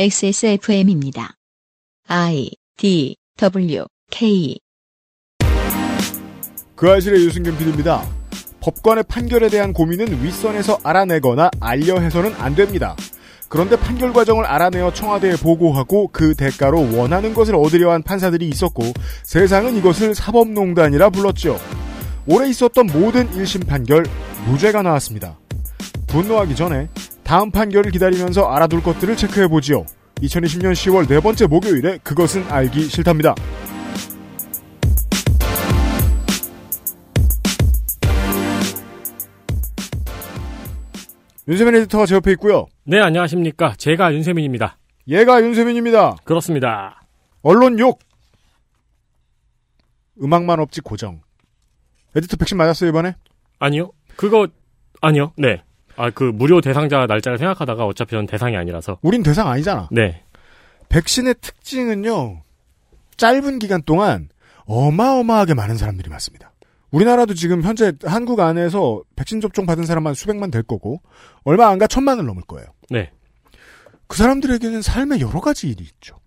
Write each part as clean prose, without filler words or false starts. XSFM입니다. IDWK 그 아실의 유승균 PD입니다. 법관의 판결에 대한 고민은 윗선에서 알아내거나 알려해서는 안 됩니다. 그런데 판결 과정을 알아내어 청와대에 보고하고 그 대가로 원하는 것을 얻으려 한 판사들이 있었고 세상은 이것을 사법농단이라 불렀죠. 올해 있었던 모든 1심 판결 무죄가 나왔습니다. 분노하기 전에 다음 판결을 기다리면서 알아둘 것들을 체크해보지요. 2020년 10월 네 번째 목요일에 그것은 알기 싫답니다. 윤세민 에디터가 제 옆에 있고요. 네, 안녕하십니까. 제가 윤세민입니다. 얘가 윤세민입니다. 그렇습니다. 언론 욕. 음악만 없지 고정. 에디터 백신 맞았어요, 이번에? 아니요. 아니요. 네. 그 무료 대상자 날짜를 생각하다가 어차피 전 대상이 아니라서. 우린 대상 아니잖아. 네. 백신의 특징은요. 짧은 기간 동안 어마어마하게 많은 사람들이 맞습니다. 우리나라도 지금 현재 한국 안에서 백신 접종 받은 사람만 수백만 될 거고 얼마 안 가 1,000만을 넘을 거예요. 네. 그 사람들에게는 삶의 여러 가지 일이 있죠.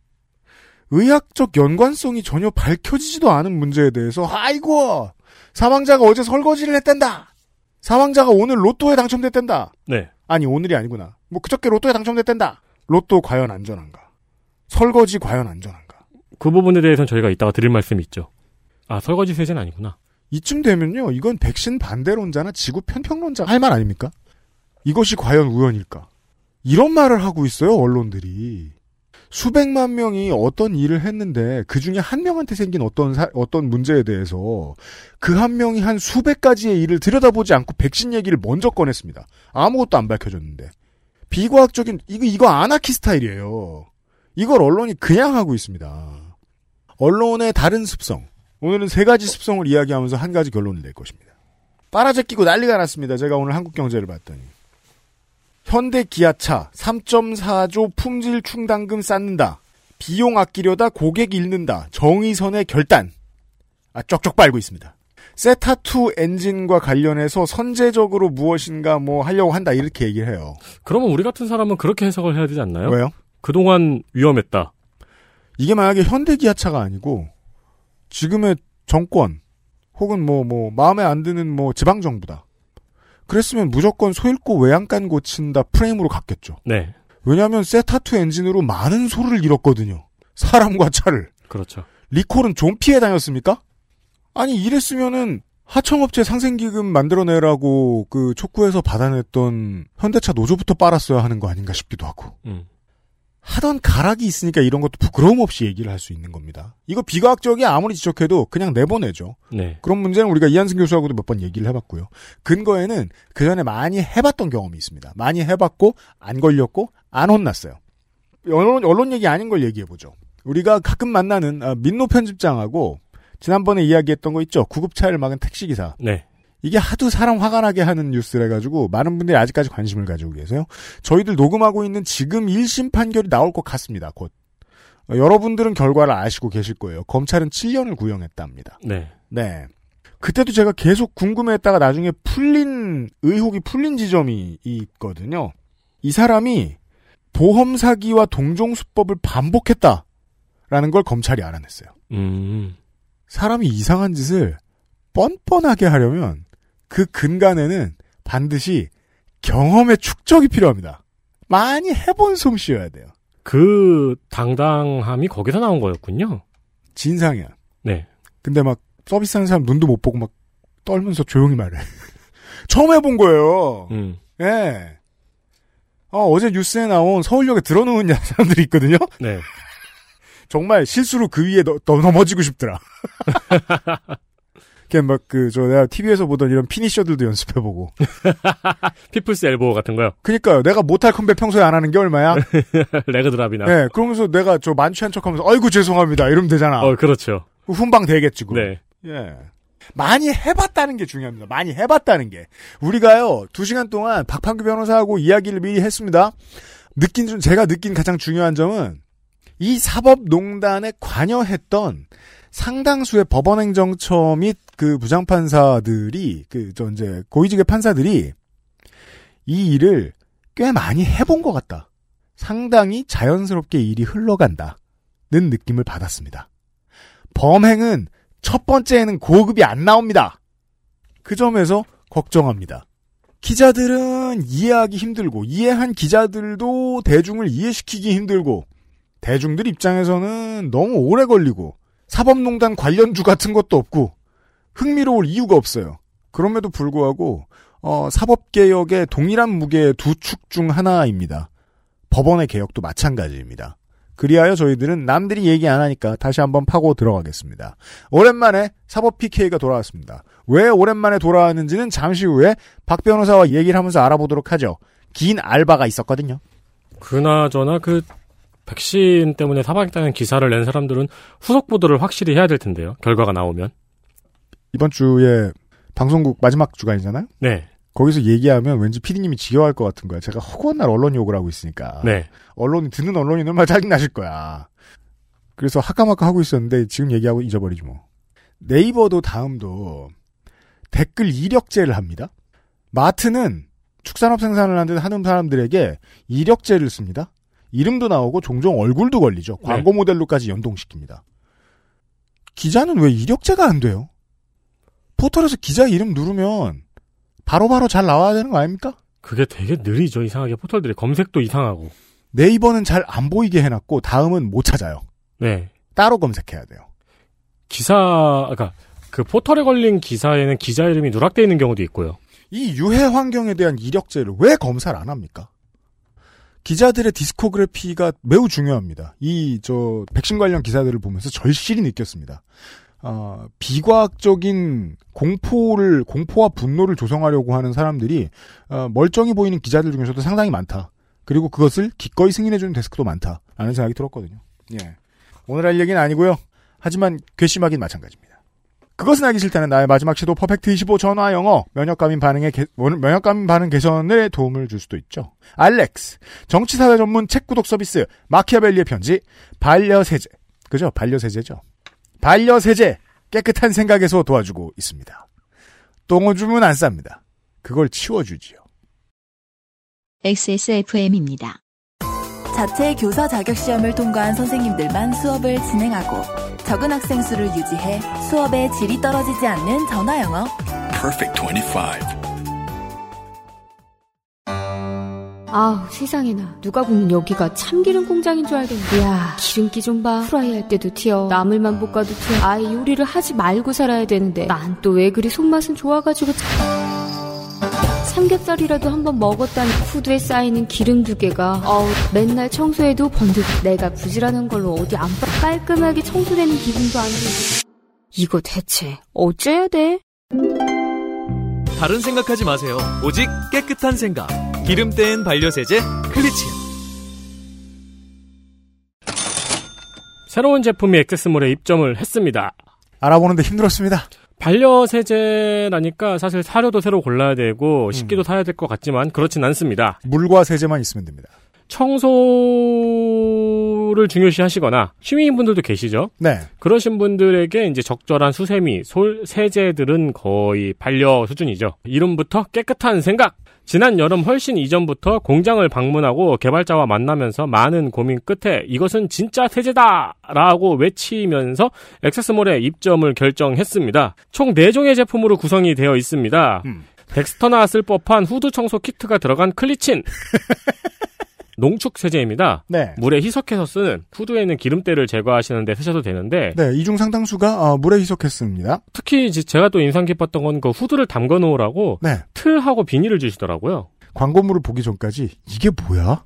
의학적 연관성이 전혀 밝혀지지도 않은 문제에 대해서 아이고 사망자가 어제 설거지를 했댄다. 사망자가 오늘 로또에 당첨됐댄다. 네. 아니 오늘이 아니구나. 뭐 그저께 로또에 당첨됐댄다. 로또 과연 안전한가? 설거지 과연 안전한가? 그 부분에 대해서는 저희가 이따가 드릴 말씀이 있죠. 아 설거지 세제는 아니구나. 이쯤 되면요. 이건 백신 반대론자나 지구 편평론자 할 말 아닙니까? 이것이 과연 우연일까? 이런 말을 하고 있어요. 언론들이. 수백만 명이 어떤 일을 했는데 그중에 한 명한테 생긴 어떤 문제에 대해서 그 한 명이 한 수백 가지의 일을 들여다보지 않고 백신 얘기를 먼저 꺼냈습니다. 아무것도 안 밝혀졌는데. 비과학적인 이거 아나키 스타일이에요. 이걸 언론이 그냥 하고 있습니다. 언론의 다른 습성. 오늘은 세 가지 습성을 이야기하면서 한 가지 결론을 낼 것입니다. 빨아제끼고 난리가 났습니다. 제가 오늘 한국경제를 봤더니. 현대 기아차 3.4조 품질 충당금 쌓는다. 비용 아끼려다 고객 잃는다. 정의선의 결단. 쩍쩍 빨고 있습니다. 세타2 엔진과 관련해서 선제적으로 무엇인가 뭐 하려고 한다 이렇게 얘기를 해요. 그러면 우리 같은 사람은 그렇게 해석을 해야 되지 않나요? 왜요? 그동안 위험했다. 이게 만약에 현대 기아차가 아니고 지금의 정권 혹은 마음에 안 드는 지방정부다. 그랬으면 무조건 소일고 외양간 고친다 프레임으로 갔겠죠. 네. 왜냐하면 세타2 엔진으로 많은 소를 잃었거든요. 사람과 차를. 그렇죠. 리콜은 좀 피해 다녔습니까? 아니 이랬으면은 하청업체 상생기금 만들어내라고 그 촉구해서 받아냈던 현대차 노조부터 빨았어야 하는 거 아닌가 싶기도 하고. 하던 가락이 있으니까 이런 것도 부끄러움 없이 얘기를 할 수 있는 겁니다. 이거 비과학적이 아무리 지적해도 그냥 내보내죠. 네. 그런 문제는 우리가 이한승 교수하고도 몇 번 얘기를 해봤고요. 근거에는 그전에 많이 해봤던 경험이 있습니다. 많이 해봤고 안 걸렸고 안 혼났어요. 언론 얘기 아닌 걸 얘기해보죠. 우리가 가끔 만나는 민노 편집장하고 지난번에 이야기했던 거 있죠. 구급차를 막은 택시기사. 네. 이게 하도 사람 화가 나게 하는 뉴스래가지고 많은 분들이 아직까지 관심을 가지고 계세요. 저희들 녹음하고 있는 지금 1심 판결이 나올 것 같습니다. 곧. 여러분들은 결과를 아시고 계실 거예요. 검찰은 7년을 구형했답니다. 네. 그때도 제가 계속 궁금해했다가 나중에 의혹이 풀린 지점이 있거든요. 이 사람이 보험 사기와 동종 수법을 반복했다라는 걸 검찰이 알아냈어요. 사람이 이상한 짓을 뻔뻔하게 하려면 그 근간에는 반드시 경험의 축적이 필요합니다. 많이 해본 솜씨여야 돼요. 그 당당함이 거기서 나온 거였군요. 진상이야. 네. 근데 막 서비스하는 사람 눈도 못 보고 막 떨면서 조용히 말해. 처음 해본 거예요. 예. 어제 뉴스에 나온 서울역에 들어놓은 사람들이 있거든요. 네. 정말 실수로 그 위에 넘어지고 싶더라. 내가 TV에서 보던 이런 피니셔들도 연습해보고. 피플스 엘보 같은 거요? 그니까요. 내가 모탈 컴백 평소에 안 하는 게 얼마야? 레그드랍이나. 네, 그러면서 내가 만취한 척 하면서, 아이고, 죄송합니다. 이러면 되잖아. 그렇죠. 훈방 되겠지, 그. 네. 예. 많이 해봤다는 게 중요합니다. 많이 해봤다는 게. 우리가요, 2시간 동안 박판규 변호사하고 이야기를 미리 했습니다. 제가 느낀 가장 중요한 점은, 이 사법농단에 관여했던 상당수의 법원행정처 및 그 부장판사들이, 고위직의 판사들이 이 일을 꽤 많이 해본 것 같다. 상당히 자연스럽게 일이 흘러간다는 느낌을 받았습니다. 범행은 첫 번째에는 고급이 안 나옵니다. 그 점에서 걱정합니다. 기자들은 이해하기 힘들고 이해한 기자들도 대중을 이해시키기 힘들고 대중들 입장에서는 너무 오래 걸리고 사법농단 관련주 같은 것도 없고 흥미로울 이유가 없어요. 그럼에도 불구하고 사법개혁의 동일한 무게의 두 축 중 하나입니다. 법원의 개혁도 마찬가지입니다. 그리하여 저희들은 남들이 얘기 안 하니까 다시 한번 파고 들어가겠습니다. 오랜만에 사법 PK가 돌아왔습니다. 왜 오랜만에 돌아왔는지는 잠시 후에 박 변호사와 얘기를 하면서 알아보도록 하죠. 긴 알바가 있었거든요. 그나저나 백신 때문에 사망했다는 기사를 낸 사람들은 후속 보도를 확실히 해야 될 텐데요. 결과가 나오면. 이번 주에 방송국 마지막 주간이잖아요. 네. 거기서 얘기하면 왠지 피디님이 지겨워할 것 같은 거야. 제가 허구한 날 언론 욕을 하고 있으니까. 네. 듣는 언론이 얼마나 짜증나실 거야. 그래서 하까마까 하고 있었는데 지금 얘기하고 잊어버리지 뭐. 네이버도 다음도 댓글 이력제를 합니다. 마트는 축산업 생산을 하는 사람들에게 이력제를 씁니다. 이름도 나오고 종종 얼굴도 걸리죠. 광고 모델로까지 연동시킵니다. 기자는 왜 이력제가 안 돼요? 포털에서 기자 이름 누르면 바로바로 잘 나와야 되는 거 아닙니까? 그게 되게 느리죠. 이상하게 포털들이 검색도 이상하고. 네이버는 잘 안 보이게 해놨고 다음은 못 찾아요. 네. 따로 검색해야 돼요. 그 포털에 걸린 기사에는 기자 이름이 누락되어 있는 경우도 있고요. 이 유해 환경에 대한 이력제를 왜 검사를 안 합니까? 기자들의 디스코그래피가 매우 중요합니다. 백신 관련 기사들을 보면서 절실히 느꼈습니다. 비과학적인 공포와 분노를 조성하려고 하는 사람들이 멀쩡히 보이는 기자들 중에서도 상당히 많다. 그리고 그것을 기꺼이 승인해주는 데스크도 많다라는 생각이 들었거든요. 예. 오늘 할 얘기는 아니고요. 하지만 괘씸하긴 마찬가지입니다. 그것은 알기 싫다는 나의 마지막 시도 퍼펙트25 전화영어 면역감인 반응 개선에 도움을 줄 수도 있죠. 알렉스 정치사회 전문 책 구독 서비스 마키아벨리의 편지 반려세제 그죠? 반려세제죠. 반려세제 깨끗한 생각에서 도와주고 있습니다. 똥오줌은 안 쌉니다. 그걸 치워주지요. XSFM입니다. 자체 교사 자격시험을 통과한 선생님들만 수업을 진행하고 적은 학생 수를 유지해 수업의 질이 떨어지지 않는 전화영어 Perfect 25. 아우 세상에나 누가 보면 여기가 참기름 공장인 줄 알겠네. 이야 기름기 좀 봐. 프라이 할 때도 튀어. 나물만 볶아도 튀어. 아예 요리를 하지 말고 살아야 되는데 난 또 왜 그리 손맛은 좋아가지고 삼겹살이라도 한번 먹었다니 후드에 쌓이는 기름 두 개가 어우 맨날 청소해도 번득. 내가 부지런한 걸로 어디 안 깔끔하게 청소되는 기분도 안 들고 이거 대체 어째야 돼? 다른 생각하지 마세요. 오직 깨끗한 생각. 기름 뗀 반려세제 클리치. 새로운 제품이 엑세스몰에 입점을 했습니다. 알아보는데 힘들었습니다. 반려세제라니까 사실 사료도 새로 골라야 되고 식기도 사야 될 것 같지만 그렇진 않습니다. 물과 세제만 있으면 됩니다. 청소를 중요시 하시거나 시민분들도 계시죠? 네. 그러신 분들에게 이제 적절한 수세미, 솔, 세제들은 거의 반려 수준이죠. 이름부터 깨끗한 생각! 지난 여름 훨씬 이전부터 공장을 방문하고 개발자와 만나면서 많은 고민 끝에 이것은 진짜 세제다! 라고 외치면서 액세스몰에 입점을 결정했습니다. 총 4종의 제품으로 구성이 되어 있습니다. 덱스터나 쓸 법한 후드 청소 키트가 들어간 클리친! 농축 세제입니다. 네. 물에 희석해서 쓰는 후드에 있는 기름때를 제거하시는데 쓰셔도 되는데 네, 이 중 상당수가 물에 희석했습니다. 특히 제가 또 인상 깊었던 건 그 후드를 담가 놓으라고 네. 틀하고 비닐을 주시더라고요. 광고물을 보기 전까지 이게 뭐야?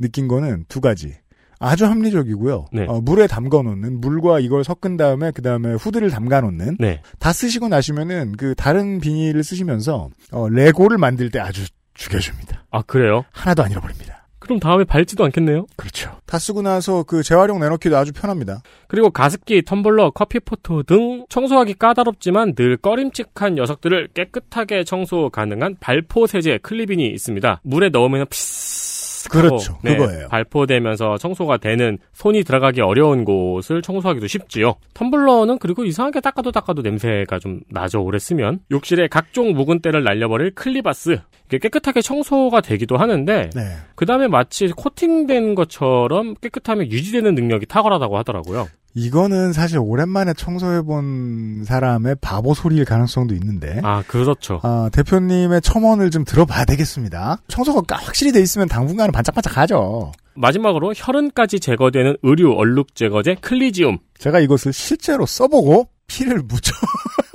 느낀 거는 두 가지. 아주 합리적이고요. 네. 물에 담가 놓는 물과 이걸 섞은 다음에 그다음에 후드를 담가 놓는 네. 다 쓰시고 나시면은 그 다른 비닐을 쓰시면서 레고를 만들 때 아주 죽여줍니다. 아, 그래요? 하나도 안 잃어버립니다. 그럼 다음에 밟지도 않겠네요? 그렇죠. 다 쓰고 나서 그 재활용 내놓기도 아주 편합니다. 그리고 가습기, 텀블러, 커피포트 등 청소하기 까다롭지만 늘 꺼림칙한 녀석들을 깨끗하게 청소 가능한 발포세제 클리빈이 있습니다. 물에 넣으면 피스 그렇죠. 네, 그거예요. 발포되면서 청소가 되는 손이 들어가기 어려운 곳을 청소하기도 쉽지요. 텀블러는 그리고 이상하게 닦아도 냄새가 좀 나죠. 오래 쓰면. 욕실에 각종 묵은 때를 날려버릴 클리바스. 깨끗하게 청소가 되기도 하는데 네. 그다음에 마치 코팅된 것처럼 깨끗함이 유지되는 능력이 탁월하다고 하더라고요. 이거는 사실 오랜만에 청소해본 사람의 바보 소리일 가능성도 있는데 아 그렇죠. 아, 대표님의 첨언을 좀 들어봐야 되겠습니다. 청소가 확실히 돼 있으면 당분간은 반짝반짝하죠. 마지막으로 혈흔까지 제거되는 의류 얼룩 제거제 클리지움. 제가 이것을 실제로 써보고 피를 묻혀.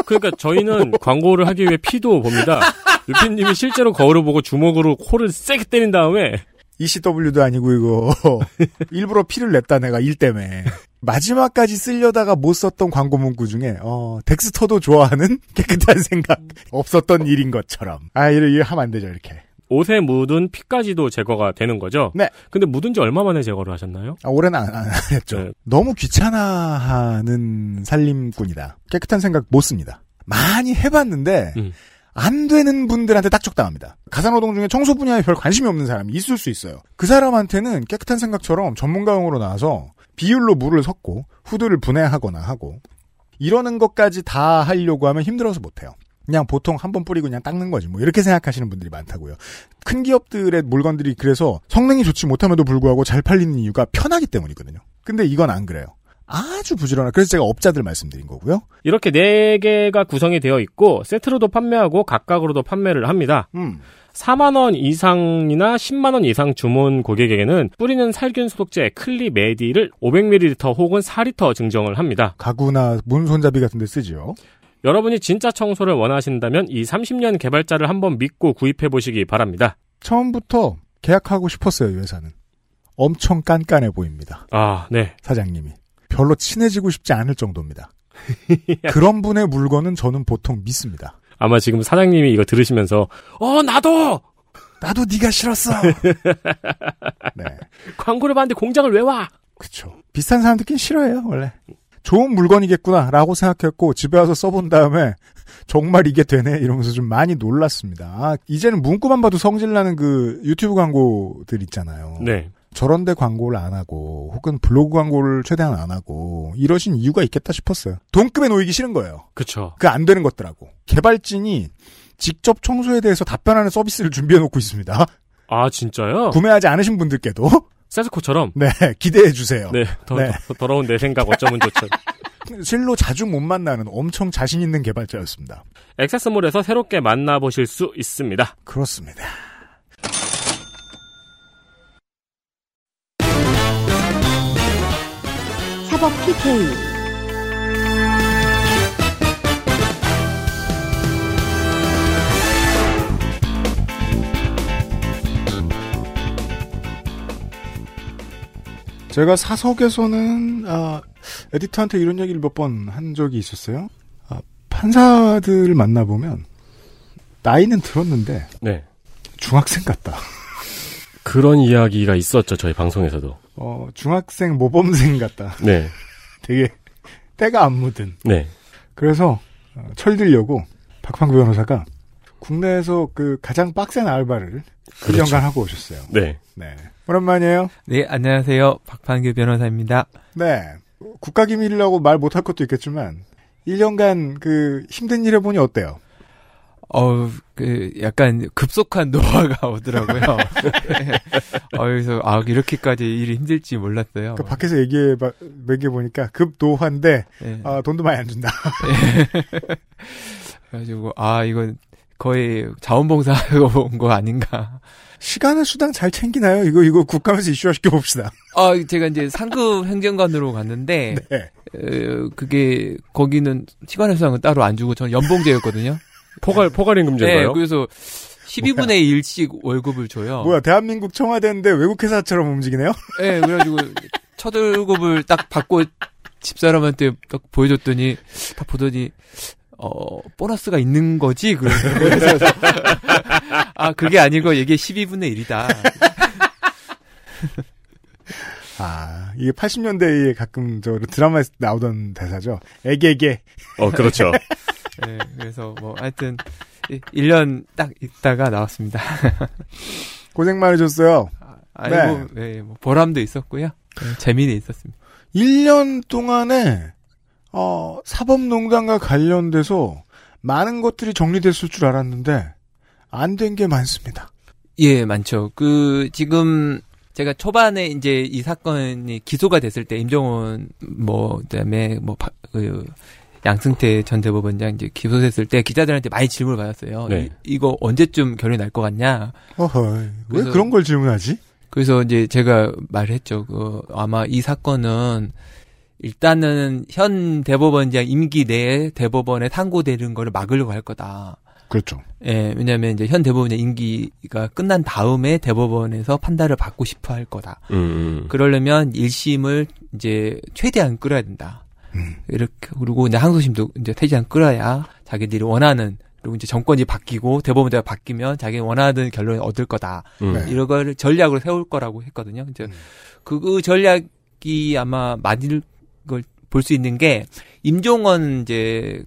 그러니까 저희는 광고를 하기 위해 피도 봅니다. 유피님이 실제로 거울을 보고 주먹으로 코를 세게 때린 다음에 ECW도 아니고 이거 일부러 피를 냈다 내가 일 때문에 마지막까지 쓰려다가 못 썼던 광고 문구 중에 덱스터도 좋아하는 깨끗한 생각 없었던 일인 것처럼 아 이래 하면 안 되죠 이렇게 옷에 묻은 피까지도 제거가 되는 거죠? 네. 근데 묻은 지 얼마 만에 제거를 하셨나요? 아, 올해는 안 했죠. 네. 너무 귀찮아하는 살림꾼이다. 깨끗한 생각 못 씁니다. 많이 해봤는데 안 되는 분들한테 딱죽당합니다. 가사노동 중에 청소 분야에 별 관심이 없는 사람이 있을 수 있어요. 그 사람한테는 깨끗한 생각처럼 전문가용으로 나와서 비율로 물을 섞고 후드를 분해하거나 하고 이러는 것까지 다 하려고 하면 힘들어서 못해요. 그냥 보통 한 번 뿌리고 그냥 닦는 거지 뭐 이렇게 생각하시는 분들이 많다고요. 큰 기업들의 물건들이 그래서 성능이 좋지 못함에도 불구하고 잘 팔리는 이유가 편하기 때문이거든요. 근데 이건 안 그래요. 아주 부지런하다. 그래서 제가 업자들 말씀드린 거고요. 이렇게 4개가 구성이 되어 있고 세트로도 판매하고 각각으로도 판매를 합니다. 4만원 이상이나 10만원 이상 주문 고객에게는 뿌리는 살균 소독제 클리메디를 500ml 혹은 4리터 증정을 합니다. 가구나 문 손잡이 같은 데 쓰지요. 여러분이 진짜 청소를 원하신다면 이 30년 개발자를 한번 믿고 구입해보시기 바랍니다. 처음부터 계약하고 싶었어요, 이 회사는. 엄청 깐깐해 보입니다. 아, 네. 사장님이. 별로 친해지고 싶지 않을 정도입니다. 그런 분의 물건은 저는 보통 믿습니다. 아마 지금 사장님이 이거 들으시면서 나도 네가 싫었어. 네. 광고를 봤는데 공장을 왜 와? 그렇죠. 비싼 사람들끼리 싫어해요, 원래. 좋은 물건이겠구나라고 생각했고 집에 와서 써본 다음에 정말 이게 되네 이러면서 좀 많이 놀랐습니다. 아, 이제는 문구만 봐도 성질나는 그 유튜브 광고들 있잖아요. 네. 저런 데 광고를 안 하고 혹은 블로그 광고를 최대한 안 하고 이러신 이유가 있겠다 싶었어요. 돈급에 놓이기 싫은 거예요. 그렇죠. 그 안 되는 것들하고. 개발진이 직접 청소에 대해서 답변하는 서비스를 준비해놓고 있습니다. 아 진짜요? 구매하지 않으신 분들께도. 세스코처럼? 네, 기대해 주세요. 네, 더러운 내 생각 어쩌면 좋죠. 실로 자주 못 만나는 엄청 자신 있는 개발자였습니다. 액세스몰에서 새롭게 만나보실 수 있습니다. 그렇습니다. 사법 PK 제가 사석에서는 에디터한테 이런 얘기를 몇 번 한 적이 있었어요. 판사들을 만나보면 나이는 들었는데 네. 중학생 같다. 그런 이야기가 있었죠. 저희 방송에서도. 중학생 모범생 같다. 네. 되게 때가 안 묻은. 네. 그래서 철들려고 박판규 변호사가 국내에서 그 가장 빡센 알바를 1년간 그렇죠. 하고 오셨어요. 네. 네. 오랜만이에요. 네, 안녕하세요. 박판규 변호사입니다. 네. 국가기밀이라고 말 못할 것도 있겠지만, 1년간 그 힘든 일 해보니 어때요? 약간 급속한 노화가 오더라고요. 그래서, 이렇게까지 일이 힘들지 몰랐어요. 그러니까 밖에서 얘기해보니까 급노화인데, 네. 돈도 많이 안 준다. 그래가지고, 이건, 거의 자원봉사하고 온 거 아닌가. 시간은 수당 잘 챙기나요? 이거 국감에서 이슈화시켜 봅시다. 제가 이제 상급 행정관으로 갔는데, 네. 그게, 거기는 시간 수당은 따로 안 주고, 저는 연봉제였거든요. 포괄임금제인가요? 네, 그래서 12분의 1씩 월급을 줘요. 뭐야, 대한민국 청와대인데 외국 회사처럼 움직이네요? 네, 그래가지고 첫 월급을 딱 받고 집사람한테 딱 보여줬더니, 딱 보더니, 보너스가 있는 거지? 그래서. 그게 아니고, 이게 12분의 1이다. 이게 80년대에 가끔 저 드라마에서 나오던 대사죠. 에게게. 그렇죠. 네, 그래서 하여튼, 1년 딱 있다가 나왔습니다. 고생 많으셨어요. 아이고, 네. 네, 보람도 있었고요. 네, 재미는 있었습니다. 1년 동안에, 사법농단과 관련돼서 많은 것들이 정리됐을 줄 알았는데 안 된 게 많습니다. 예, 많죠. 지금 제가 초반에 이제 이 사건이 기소가 됐을 때 임종헌 그다음에 양승태 전 대법원장 이제 기소됐을 때 기자들한테 많이 질문을 받았어요. 네. 이거 언제쯤 결론이 날 것 같냐? 어허, 왜 그런 걸 질문하지? 그래서 이제 제가 말했죠. 아마 이 사건은 일단은 현 대법원장 임기 내에 대법원에 상고되는 거를 막으려고 할 거다. 그렇죠. 예, 왜냐면 이제 현 대법원의 임기가 끝난 다음에 대법원에서 판단을 받고 싶어 할 거다. 그러려면 1심을 이제 최대한 끌어야 된다. 이렇게, 그리고 이제 항소심도 이제 최대한 끌어야 자기들이 원하는, 그리고 이제 정권이 바뀌고 대법원자가 바뀌면 자기 원하는 결론을 얻을 거다. 이런 걸 전략으로 세울 거라고 했거든요. 이제 그 전략이 아마 맞을 걸 볼 수 있는 게, 임종헌, 이제,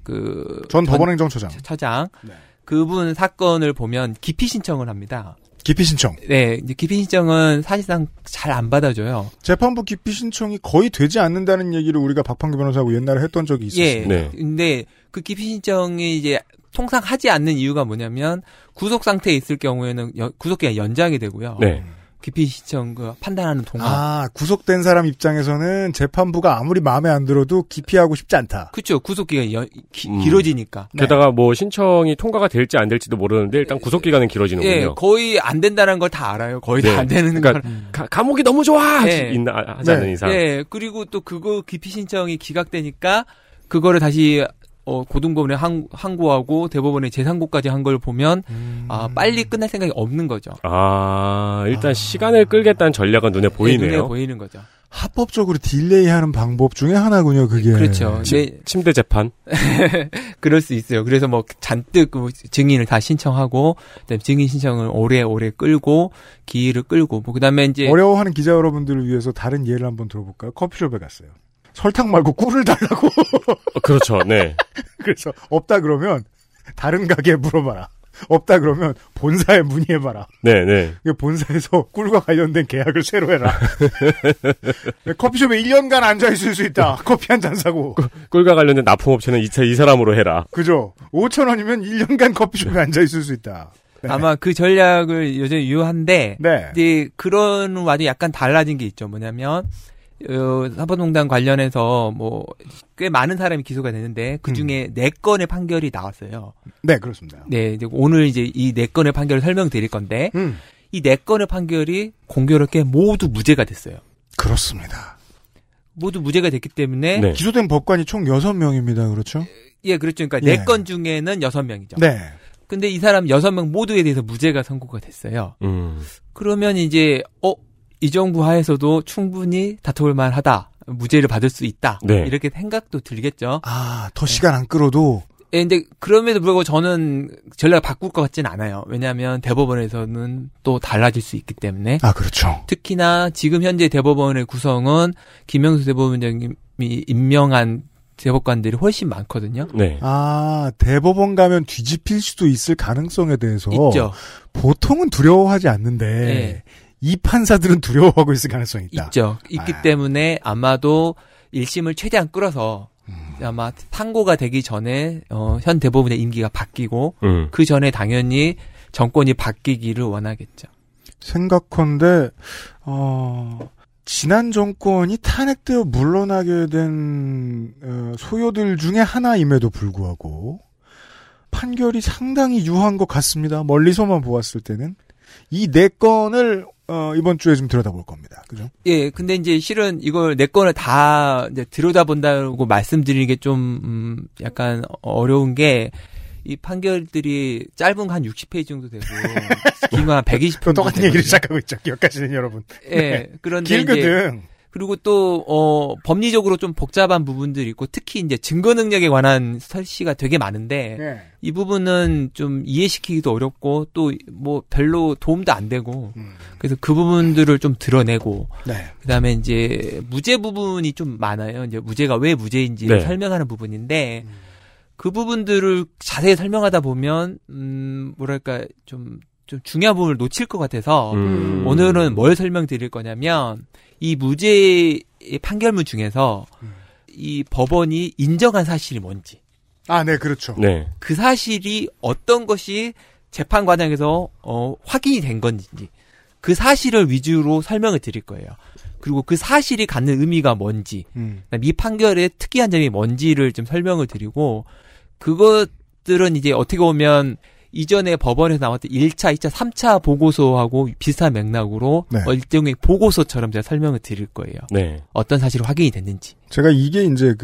전 법원행정처장. 처장. 네. 그분 사건을 보면 기피 신청을 합니다. 기피 신청? 네. 이제 기피 신청은 사실상 잘 안 받아줘요. 재판부 기피 신청이 거의 되지 않는다는 얘기를 우리가 박판규 변호사하고 옛날에 했던 적이 있었습니다. 예. 네. 근데 그 기피 신청이 이제 통상 하지 않는 이유가 뭐냐면, 구속 상태에 있을 경우에는 구속기간이 연장이 되고요. 네. 기피 신청 판단하는 동안. 아, 구속된 사람 입장에서는 재판부가 아무리 마음에 안 들어도 기피하고 싶지 않다. 그렇죠. 구속기간이 길어지니까. 네. 게다가 신청이 통과가 될지 안 될지도 모르는데 일단 구속기간은 길어지는군요. 네, 거의 안 된다는 걸 다 알아요. 거의 네. 다 안 되는 그러니까 걸. 감옥이 너무 좋아! 네. 하지 않는 네. 이상. 네, 그리고 또 기피 신청이 기각되니까 그거를 다시 고등법원에 항고하고 대법원에 재상고까지 한 걸 보면 빨리 끝날 생각이 없는 거죠. 아, 일단 시간을 끌겠다는 전략은 눈에 보이네요. 네, 눈에 보이는 거죠. 합법적으로 딜레이하는 방법 중에 하나군요, 그게. 그렇죠. 침대 재판. 그럴 수 있어요. 그래서 잔뜩 증인을 다 신청하고, 그다음에 증인 신청을 오래오래 끌고, 기일을 끌고, 그다음에 이제 어려워하는 기자 여러분들을 위해서 다른 예를 한번 들어볼까요? 커피숍에 갔어요. 설탕 말고 꿀을 달라고. 그렇죠, 네. 그래서, 없다 그러면, 다른 가게에 물어봐라. 없다 그러면, 본사에 문의해봐라. 네네. 본사에서 꿀과 관련된 계약을 새로 해라. 커피숍에 1년간 앉아있을 수 있다. 커피 한잔 사고. 꿀과 관련된 납품업체는 이 사람으로 해라. 그죠. 5,000원이면 1년간 커피숍에 앉아있을 수 있다. 네. 아마 그 전략을 여전히 유효한데, 네. 이제 그런 와중에 약간 달라진 게 있죠. 뭐냐면, 사법농단 관련해서 꽤 많은 사람이 기소가 되는데 그 중에 4건의 판결이 나왔어요. 네, 그렇습니다. 네, 오늘 이제 이 4건의 판결을 설명드릴 건데 이 4건의 판결이 공교롭게 모두 무죄가 됐어요. 그렇습니다. 모두 무죄가 됐기 때문에 네. 기소된 법관이 총 6명입니다. 그렇죠? 예, 그렇죠. 그러니까 예. 4건 중에는 6명이죠. 네. 근데 이 사람 6명 모두에 대해서 무죄가 선고가 됐어요. 그러면 이제 이 정부 하에서도 충분히 다퉈볼 만하다. 무죄를 받을 수 있다. 네. 이렇게 생각도 들겠죠. 아, 더 시간 안 끌어도? 예, 근데 그럼에도 불구하고 저는 전략을 바꿀 것 같진 않아요. 왜냐하면 대법원에서는 또 달라질 수 있기 때문에. 아, 그렇죠. 특히나 지금 현재 대법원의 구성은 김영수 대법원장님이 임명한 대법관들이 훨씬 많거든요. 네. 아, 대법원 가면 뒤집힐 수도 있을 가능성에 대해서. 있죠. 보통은 두려워하지 않는데. 네. 이 판사들은 두려워하고 있을 가능성이 있다. 있죠. 있기 때문에 아마도 1심을 최대한 끌어서 아마 상고가 되기 전에 현 대법원의 임기가 바뀌고 그 전에 당연히 정권이 바뀌기를 원하겠죠. 생각컨대 지난 정권이 탄핵되어 물러나게 된 소요들 중에 하나임에도 불구하고 판결이 상당히 유효한 것 같습니다. 멀리서만 보았을 때는. 이 4건을 이번 주에 좀 들여다볼 겁니다. 그죠? 예, 근데 이제 실은 이걸 4건을 다 이제 들여다본다고 말씀드리는 게 좀 약간 어려운 게 이 판결들이 짧은 한 60페이지 정도 되고 긴 한 120페이지 또 똑같은 얘기를 시작하고 있죠. 기억하시는 여러분. 예, 네. 그런데 길거든. 이제 그리고 또 법리적으로 좀 복잡한 부분들이 있고 특히 이제 증거 능력에 관한 설시가 되게 많은데 네. 이 부분은 좀 이해시키기도 어렵고 또 별로 도움도 안 되고 그래서 그 부분들을 좀 드러내고 네. 그다음에 이제 무죄 부분이 좀 많아요. 이제 무죄가 왜 무죄인지를 네. 설명하는 부분인데 그 부분들을 자세히 설명하다 보면 좀 중요한 부분을 놓칠 것 같아서 오늘은 뭘 설명드릴 거냐면 이 무죄의 판결문 중에서 이 법원이 인정한 사실이 뭔지. 아, 네, 그렇죠. 네. 그 사실이 어떤 것이 재판 과정에서 확인이 된 건지 그 사실을 위주로 설명을 드릴 거예요. 그리고 그 사실이 갖는 의미가 뭔지, 이 판결의 특이한 점이 뭔지를 좀 설명을 드리고, 그것들은 이제 어떻게 보면 이전에 법원에서 나왔던 1차, 2차, 3차 보고서하고 비슷한 맥락으로 네. 일종의 보고서처럼 제가 설명을 드릴 거예요. 네. 어떤 사실이 확인이 됐는지. 제가 이게 이제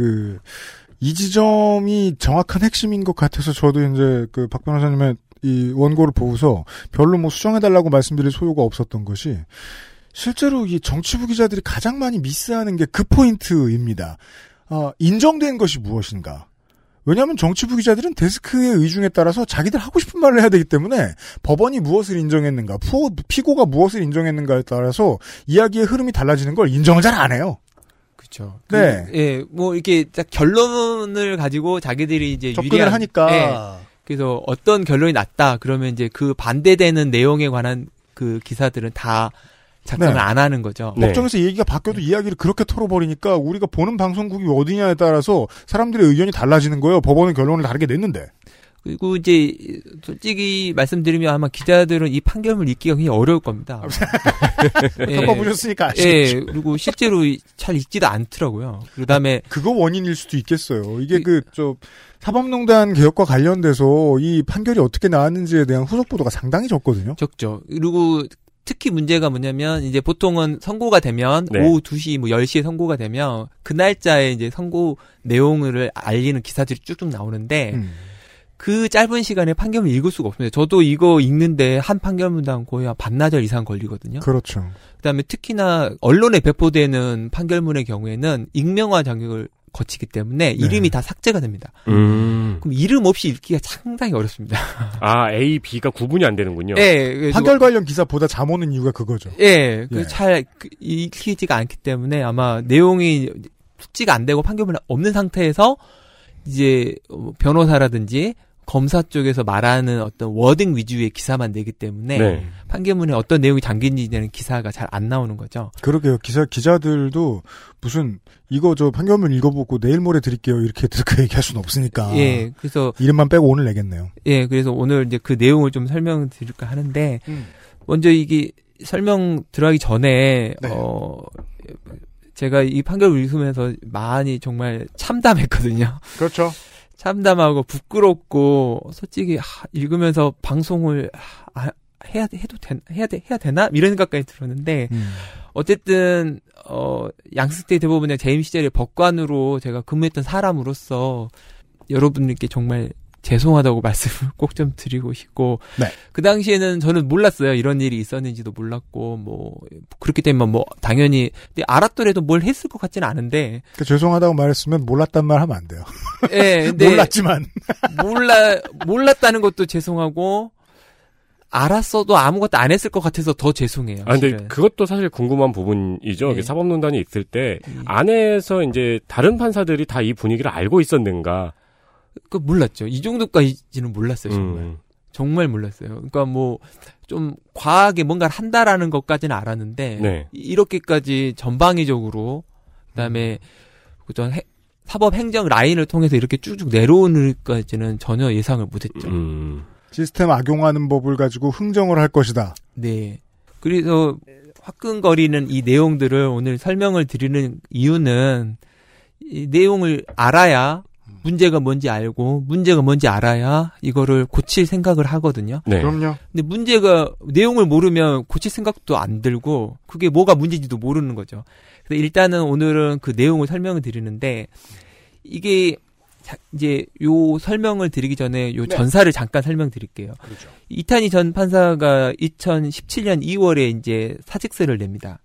이 지점이 정확한 핵심인 것 같아서 저도 이제 박 변호사님의 이 원고를 보고서 별로 뭐 수정해달라고 말씀드릴 소요가 없었던 것이 실제로 이 정치부 기자들이 가장 많이 미스하는 게 그 포인트입니다. 인정된 것이 무엇인가. 왜냐하면 정치부 기자들은 데스크의 의중에 따라서 자기들 하고 싶은 말을 해야 되기 때문에 법원이 무엇을 인정했는가, 피고가 무엇을 인정했는가에 따라서 이야기의 흐름이 달라지는 걸 인정을 잘 안 해요. 그렇죠. 네. 예, 뭐 이렇게 딱 결론을 가지고 자기들이 이제 접근을 하니까. 예, 그래서 어떤 결론이 났다 그러면 이제 그 반대되는 내용에 관한 그 기사들은 다 작성을 네. 안 하는 거죠. 네. 법정에서 얘기가 바뀌어도 네. 이야기를 그렇게 털어버리니까 우리가 보는 방송국이 어디냐에 따라서 사람들의 의견이 달라지는 거예요. 법원의 결론을 다르게 냈는데. 그리고 이제 솔직히 말씀드리면 아마 기자들은 이 판결문을 읽기가 굉장히 어려울 겁니다. 겪어보셨으니까 아시겠죠. 예, 그리고 실제로 잘 읽지도 않더라고요. 그다음에 그거 원인일 수도 있겠어요. 이게 사법농단 개혁과 관련돼서 이 판결이 어떻게 나왔는지에 대한 후속 보도가 상당히 적거든요. 적죠. 그리고 특히 문제가 뭐냐면, 이제 보통은 선고가 되면, 네. 오후 2시, 뭐 10시에 선고가 되면, 그 날짜에 이제 선고 내용을 알리는 기사들이 쭉쭉 나오는데, 그 짧은 시간에 판결문을 읽을 수가 없습니다. 저도 이거 읽는데 한 판결문당 거의 한 반나절 이상 걸리거든요. 그렇죠. 그 다음에 특히나 언론에 배포되는 판결문의 경우에는 익명화 장벽을 거치기 때문에 이름이 네. 다 삭제가 됩니다. 그럼 이름 없이 읽기가 상당히 어렵습니다. 아, A, B가 구분이 안 되는군요. 네. 판결 관련 기사보다 잠 오는 이유가 그거죠. 네, 예. 잘 읽히지가 않기 때문에 아마 내용이 숙지가 안 되고 판결문이 없는 상태에서 이제 변호사라든지 검사 쪽에서 말하는 어떤 워딩 위주의 기사만 내기 때문에 네. 판결문에 어떤 내용이 담긴지 되는 기사가 잘 안 나오는 거죠. 그러게요. 기자들도 무슨 이거 저 판결문 읽어보고 내일 모레 드릴게요 이렇게 그 얘기할 수는 없으니까. 예. 그래서 이름만 빼고 오늘 내겠네요. 예. 그래서 오늘 이제 그 내용을 좀 설명드릴까 하는데 먼저 이게 설명 들어가기 전에 네. 제가 이 판결을 읽으면서 많이 정말 참담했거든요. 그렇죠. 참담하고 부끄럽고 솔직히 읽으면서 방송을 해야 되나 이런 생각까지 들었는데 어쨌든 양승태 대법원의 재임 시절에 법관으로 제가 근무했던 사람으로서 여러분들께 정말 죄송하다고 말씀을 꼭 좀 드리고 싶고 네. 그 당시에는 저는 몰랐어요. 이런 일이 있었는지도 몰랐고 뭐 그렇기 때문에 뭐 당연히 근데 알았더라도 뭘 했을 것 같지는 않은데 그러니까 죄송하다고 말했으면 몰랐단 말 하면 안 돼요. 네, 근데 몰랐지만 몰랐다는 것도 죄송하고 알았어도 아무것도 안 했을 것 같아서 더 죄송해요. 아, 근데 그것도 사실 궁금한 부분이죠. 네. 사법농단이 있을 때 네. 안에서 이제 다른 판사들이 다 이 분위기를 알고 있었는가? 그 몰랐죠. 이 정도까지는 몰랐어요, 정말. 정말 몰랐어요. 그러니까 뭐 좀 과하게 뭔가를 한다라는 것까지는 알았는데 네. 이렇게까지 전방위적으로 그다음에 사법 행정 라인을 통해서 이렇게 쭉쭉 내려오는까지는 전혀 예상을 못했죠. 시스템 악용하는 법을 가지고 흥정을 할 것이다. 네. 그래서 화끈거리는 이 내용들을 오늘 설명을 드리는 이유는 이 내용을 알아야. 문제가 뭔지 알고 문제가 뭔지 알아야 이거를 고칠 생각을 하거든요. 네. 그럼요. 근데 문제가 내용을 모르면 고칠 생각도 안 들고 그게 뭐가 문제인지도 모르는 거죠. 그래서 일단은 오늘은 그 내용을 설명을 드리는데 이게 이제 요 설명을 드리기 전에 요 네. 전사를 잠깐 설명드릴게요. 그렇죠. 이탄희 전 판사가 2017년 2월에 이제 사직서를 냅니다.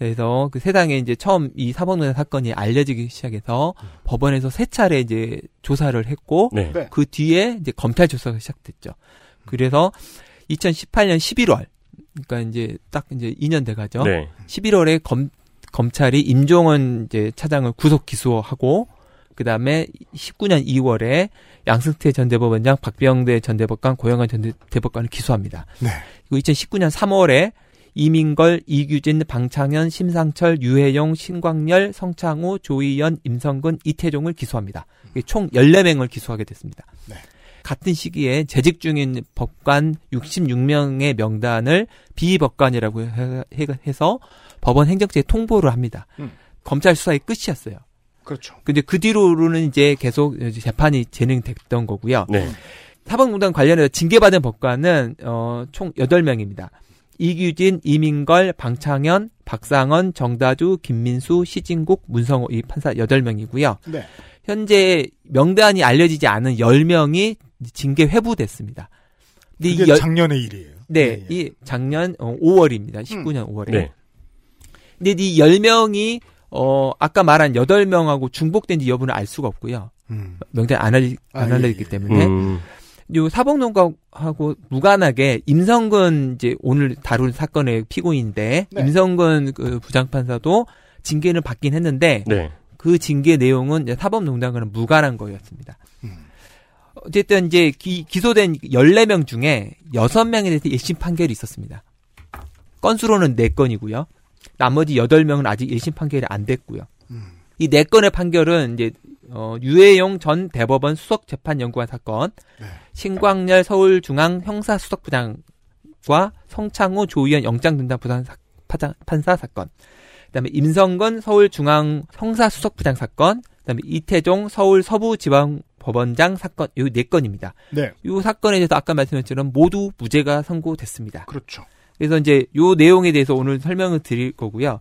그래서 그 세상에 이제 처음 이 사법농단 사건이 알려지기 시작해서 법원에서 세 차례 이제 조사를 했고 네. 그 뒤에 이제 검찰 조사가 시작됐죠. 그래서 2018년 11월, 그러니까 이제 딱 이제 2년 돼가죠. 네. 11월에 검찰이 임종헌 이제 차장을 구속 기소하고 그 다음에 19년 2월에 양승태 전 대법원장, 박병대 전 대법관, 고영환 전 대법관을 기소합니다. 네. 그리고 2019년 3월에 이민걸, 이규진, 방창현, 심상철, 유해용, 신광렬, 성창호, 조의연, 임성근, 이태종을 기소합니다. 총 14명을 기소하게 됐습니다. 네. 같은 시기에 재직 중인 법관 66명의 명단을 비법관이라고 해서 법원행정처에 통보를 합니다. 검찰 수사의 끝이었어요. 그렇죠. 근데 그 뒤로는 이제 계속 재판이 진행됐던 거고요. 네. 사법농단 관련해서 징계받은 법관은 총 8명입니다. 이규진, 이민걸, 방창현, 박상언, 정다주, 김민수, 시진국, 문성호 이 판사 8명이고요. 네. 현재 명단이 알려지지 않은 10명이 징계 회부됐습니다. 근데 이게 작년의 일이에요. 네, 네, 이 작년 5월입니다. 19년 5월에. 네. 근데 이 10명이 아까 말한 8명하고 중복된지 여부는 알 수가 없고요. 명단 안 알려졌기 때문에. 요 사법농단하고 무관하게 임성근 이제 오늘 다룰 사건의 피고인인데 네. 임성근 그 부장판사도 징계를 받긴 했는데 네. 그 징계 내용은 사법농단과는 무관한 거였습니다. 어쨌든 이제 기소된 14명 중에 6명에 대해서 1심 판결이 있었습니다. 건수로는 4건이고요. 나머지 8명은 아직 1심 판결이 안 됐고요. 이 4건의 판결은 이제 유해용 전 대법원 수석재판연구관 사건, 네. 신광렬 서울중앙 형사수석부장과 성창호 조의연 영장등단 부산판사 사건, 그다음에 임성근 서울중앙 형사수석부장 사건, 그다음에 이태종 서울 서부지방법원장 사건 이 4건입니다. 네. 이 사건에 대해서 아까 말씀드렸지만 모두 무죄가 선고됐습니다. 그렇죠. 그래서 이제 이 내용에 대해서 오늘 설명을 드릴 거고요.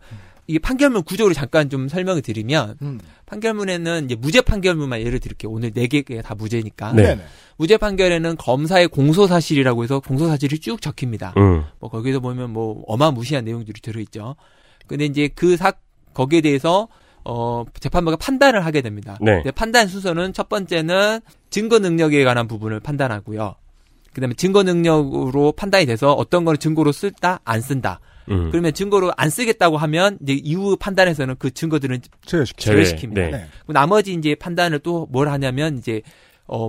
이 판결문 구조를 잠깐 좀 설명을 드리면 판결문에는 이제 무죄 판결문만 예를 들게요. 오늘 4개가 다 무죄니까. 네. 무죄 판결에는 검사의 공소 사실이라고 해서 공소 사실이 쭉 적힙니다. 뭐 거기서 보면 뭐 어마무시한 내용들이 들어 있죠. 근데 이제 거기에 대해서 재판부가 판단을 하게 됩니다. 네. 판단 순서는 첫 번째는 증거 능력에 관한 부분을 판단하고요. 그다음에 증거 능력으로 판단이 돼서 어떤 거는 증거로 쓸다 안 쓴다. 그러면 증거로 안 쓰겠다고 하면 이제 이후 판단에서는 그 증거들은 제외시킵니다. 네. 나머지 이제 판단을 또 뭘 하냐면 이제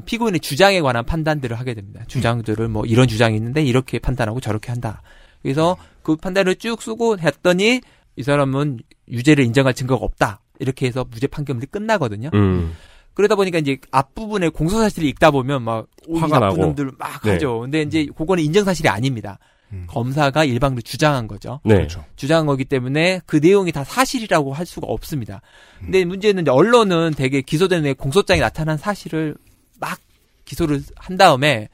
피고인의 주장에 관한 판단들을 하게 됩니다. 주장들을 뭐 이런 주장이 있는데 이렇게 판단하고 저렇게 한다. 그래서 그 판단을 쭉 쓰고 했더니 이 사람은 유죄를 인정할 증거가 없다. 이렇게 해서 무죄 판결이 끝나거든요. 그러다 보니까 이제 앞부분에 공소 사실을 읽다 보면 막 화가 나쁜 놈들 막 네. 하죠. 근데 이제 그거는 인정 사실이 아닙니다. 검사가 일방적으로 주장한 거죠. 네. 그렇죠. 주장한 거기 때문에 그 내용이 다 사실이라고 할 수가 없습니다. 근데 문제는 이제 언론은 되게 기소된 후에 공소장에 나타난 사실을 막 기소를 한 다음에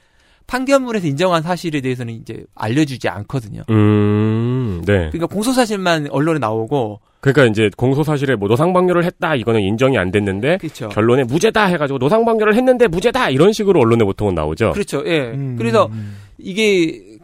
판결문에서 인정한 사실에 대해서는 이제 알려주지 않거든요. 네. 그러니까 공소 사실만 언론에 나오고. 그러니까 이제 공소 사실에 뭐 노상방뇨를 했다 이거는 인정이 안 됐는데 그렇죠. 결론에 무죄다 해가지고 노상방뇨를 했는데 무죄다 이런 식으로 언론에 보통은 나오죠. 그렇죠. 예. 그래서 이게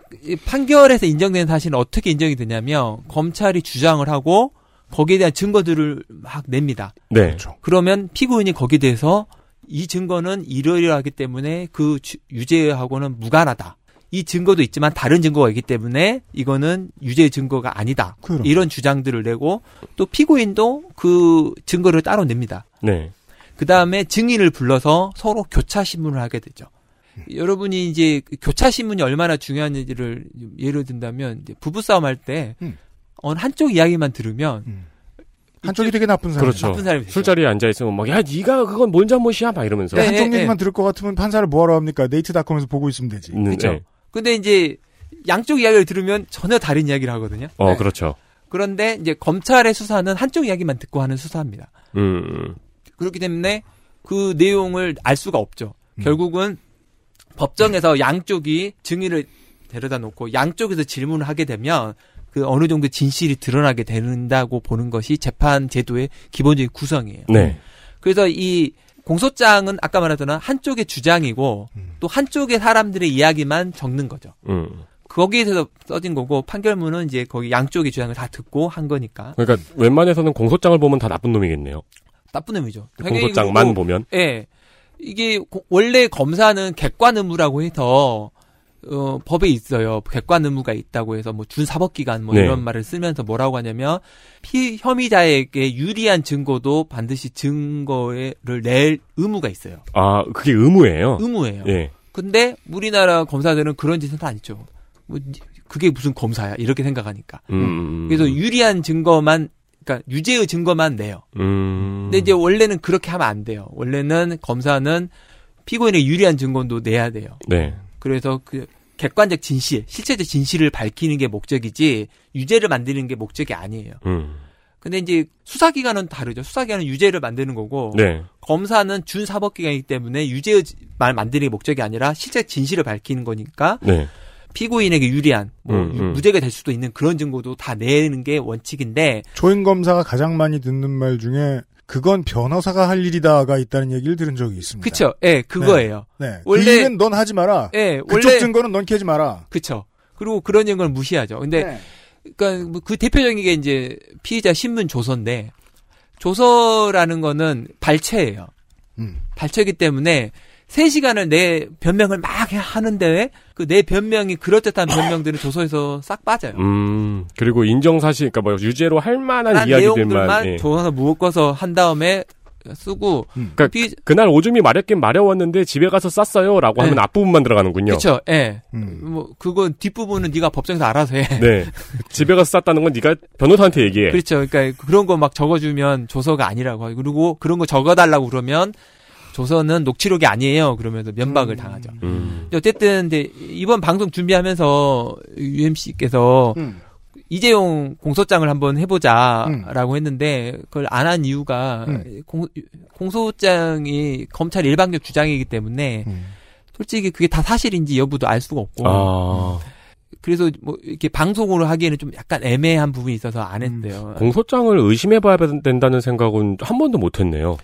판결에서 인정된 사실은 어떻게 인정이 되냐면 검찰이 주장을 하고 거기에 대한 증거들을 막 냅니다. 네. 그렇죠. 그러면 피고인이 거기에 대해서 이 증거는 이러이러하기 때문에 그 유죄하고는 무관하다. 이 증거도 있지만 다른 증거가 있기 때문에 이거는 유죄 증거가 아니다. 그럼. 이런 주장들을 내고 또 피고인도 그 증거를 따로 냅니다. 네. 그다음에 증인을 불러서 서로 교차 신문을 하게 되죠. 여러분이 이제 교차 신문이 얼마나 중요한지를 예를 든다면 이제 부부싸움 할 때 어느 한쪽 이야기만 들으면 한쪽이 되게 나쁜 사람. 그렇죠. 나쁜 사람이 되죠. 술자리에 앉아 있으면 막 야 네가 그건 뭔 잘못이야 막 이러면서. 네, 한쪽 얘기만 들을 것 같으면 판사를 뭐하러 합니까? 네이트닷컴에서 보고 있으면 되지. 그렇죠. 네. 근데 이제 양쪽 이야기를 들으면 전혀 다른 이야기를 하거든요. 네. 그렇죠. 그런데 이제 검찰의 수사는 한쪽 이야기만 듣고 하는 수사입니다. 그렇기 때문에 그 내용을 알 수가 없죠. 결국은 법정에서 양쪽이 증인을 데려다 놓고 양쪽에서 질문을 하게 되면 그 어느 정도 진실이 드러나게 된다고 보는 것이 재판 제도의 기본적인 구성이에요. 네. 그래서 이 공소장은 아까 말하던 한쪽의 주장이고 또 한쪽의 사람들의 이야기만 적는 거죠. 거기에 대해서 써진 거고 판결문은 이제 거기 양쪽의 주장을 다 듣고 한 거니까. 그러니까 웬만해서는 공소장을 보면 다 나쁜 놈이겠네요. 나쁜 놈이죠. 공소장만 보면. 예. 이게 원래 검사는 객관 의무라고 해서 법에 있어요. 객관 의무가 있다고 해서 뭐 준사법기관 뭐 네. 이런 말을 쓰면서 뭐라고 하냐면 혐의자에게 유리한 증거도 반드시 증거를 낼 의무가 있어요. 아, 그게 의무예요? 의무예요. 예. 근데 우리나라 검사들은 그런 짓은 안 했죠. 뭐 그게 무슨 검사야 이렇게 생각하니까. 그래서 유리한 증거만 그러니까 유죄의 증거만 내요. 근데 이제 원래는 그렇게 하면 안 돼요. 원래는 검사는 피고인에게 유리한 증거도 내야 돼요. 네. 그래서 그 객관적 진실, 실체적 진실을 밝히는 게 목적이지 유죄를 만드는 게 목적이 아니에요. 근데 이제 수사기관은 다르죠. 수사기관은 유죄를 만드는 거고 네. 검사는 준사법기관이기 때문에 유죄의 말 만드는 게 목적이 아니라 실제 진실을 밝히는 거니까 네. 피고인에게 유리한 뭐 무죄가 될 수도 있는 그런 증거도 다 내는 게 원칙인데 조인 검사가 가장 많이 듣는 말 중에 그건 변호사가 할 일이다가 있다는 얘기를 들은 적이 있습니다. 그렇죠. 예, 네, 그거예요. 네. 네. 원래 그 일은 넌 하지 마라. 예, 네, 그쪽 원래 증거는 넌 캐지 마라. 그렇죠. 그리고 그런 걸 무시하죠. 근데 네. 그러니까 그 대표적인 게 이제 피의자 신문 조서인데 조서라는 거는 발췌예요. 발췌이기 때문에 3시간을 내 변명을 막 하는데 그 내 변명이 그럴듯한 변명들은 조서에서 싹 빠져요. 그리고 인정사실 그러니까 뭐 유죄로 할 만한 이야기들만 예. 조서서 묶어서 한 다음에 쓰고 그러니까 그날 오줌이 마렵긴 마려웠는데 집에 가서 쌌어요라고 네. 하면 앞부분만 들어가는군요. 그렇죠. 예. 뭐 그건 뒷부분은 네가 법정에서 알아서 해. 네. 집에 가서 쌌다는 건 네가 변호사한테 얘기해. 그렇죠. 그러니까 그런 거 막 적어주면 조서가 아니라고 하고 그리고 그런 거 적어달라고 그러면 조서는 녹취록이 아니에요. 그러면서 면박을 당하죠. 어쨌든 근데 이번 방송 준비하면서 UMC께서 이재용 공소장을 한번 해보자라고 했는데 그걸 안 한 이유가 공소장이 검찰 일방적 주장이기 때문에 솔직히 그게 다 사실인지 여부도 알 수가 없고 그래서 뭐 이렇게 방송으로 하기에는 좀 약간 애매한 부분이 있어서 안 했대요. 공소장을 의심해봐야 된다는 생각은 한 번도 못했네요.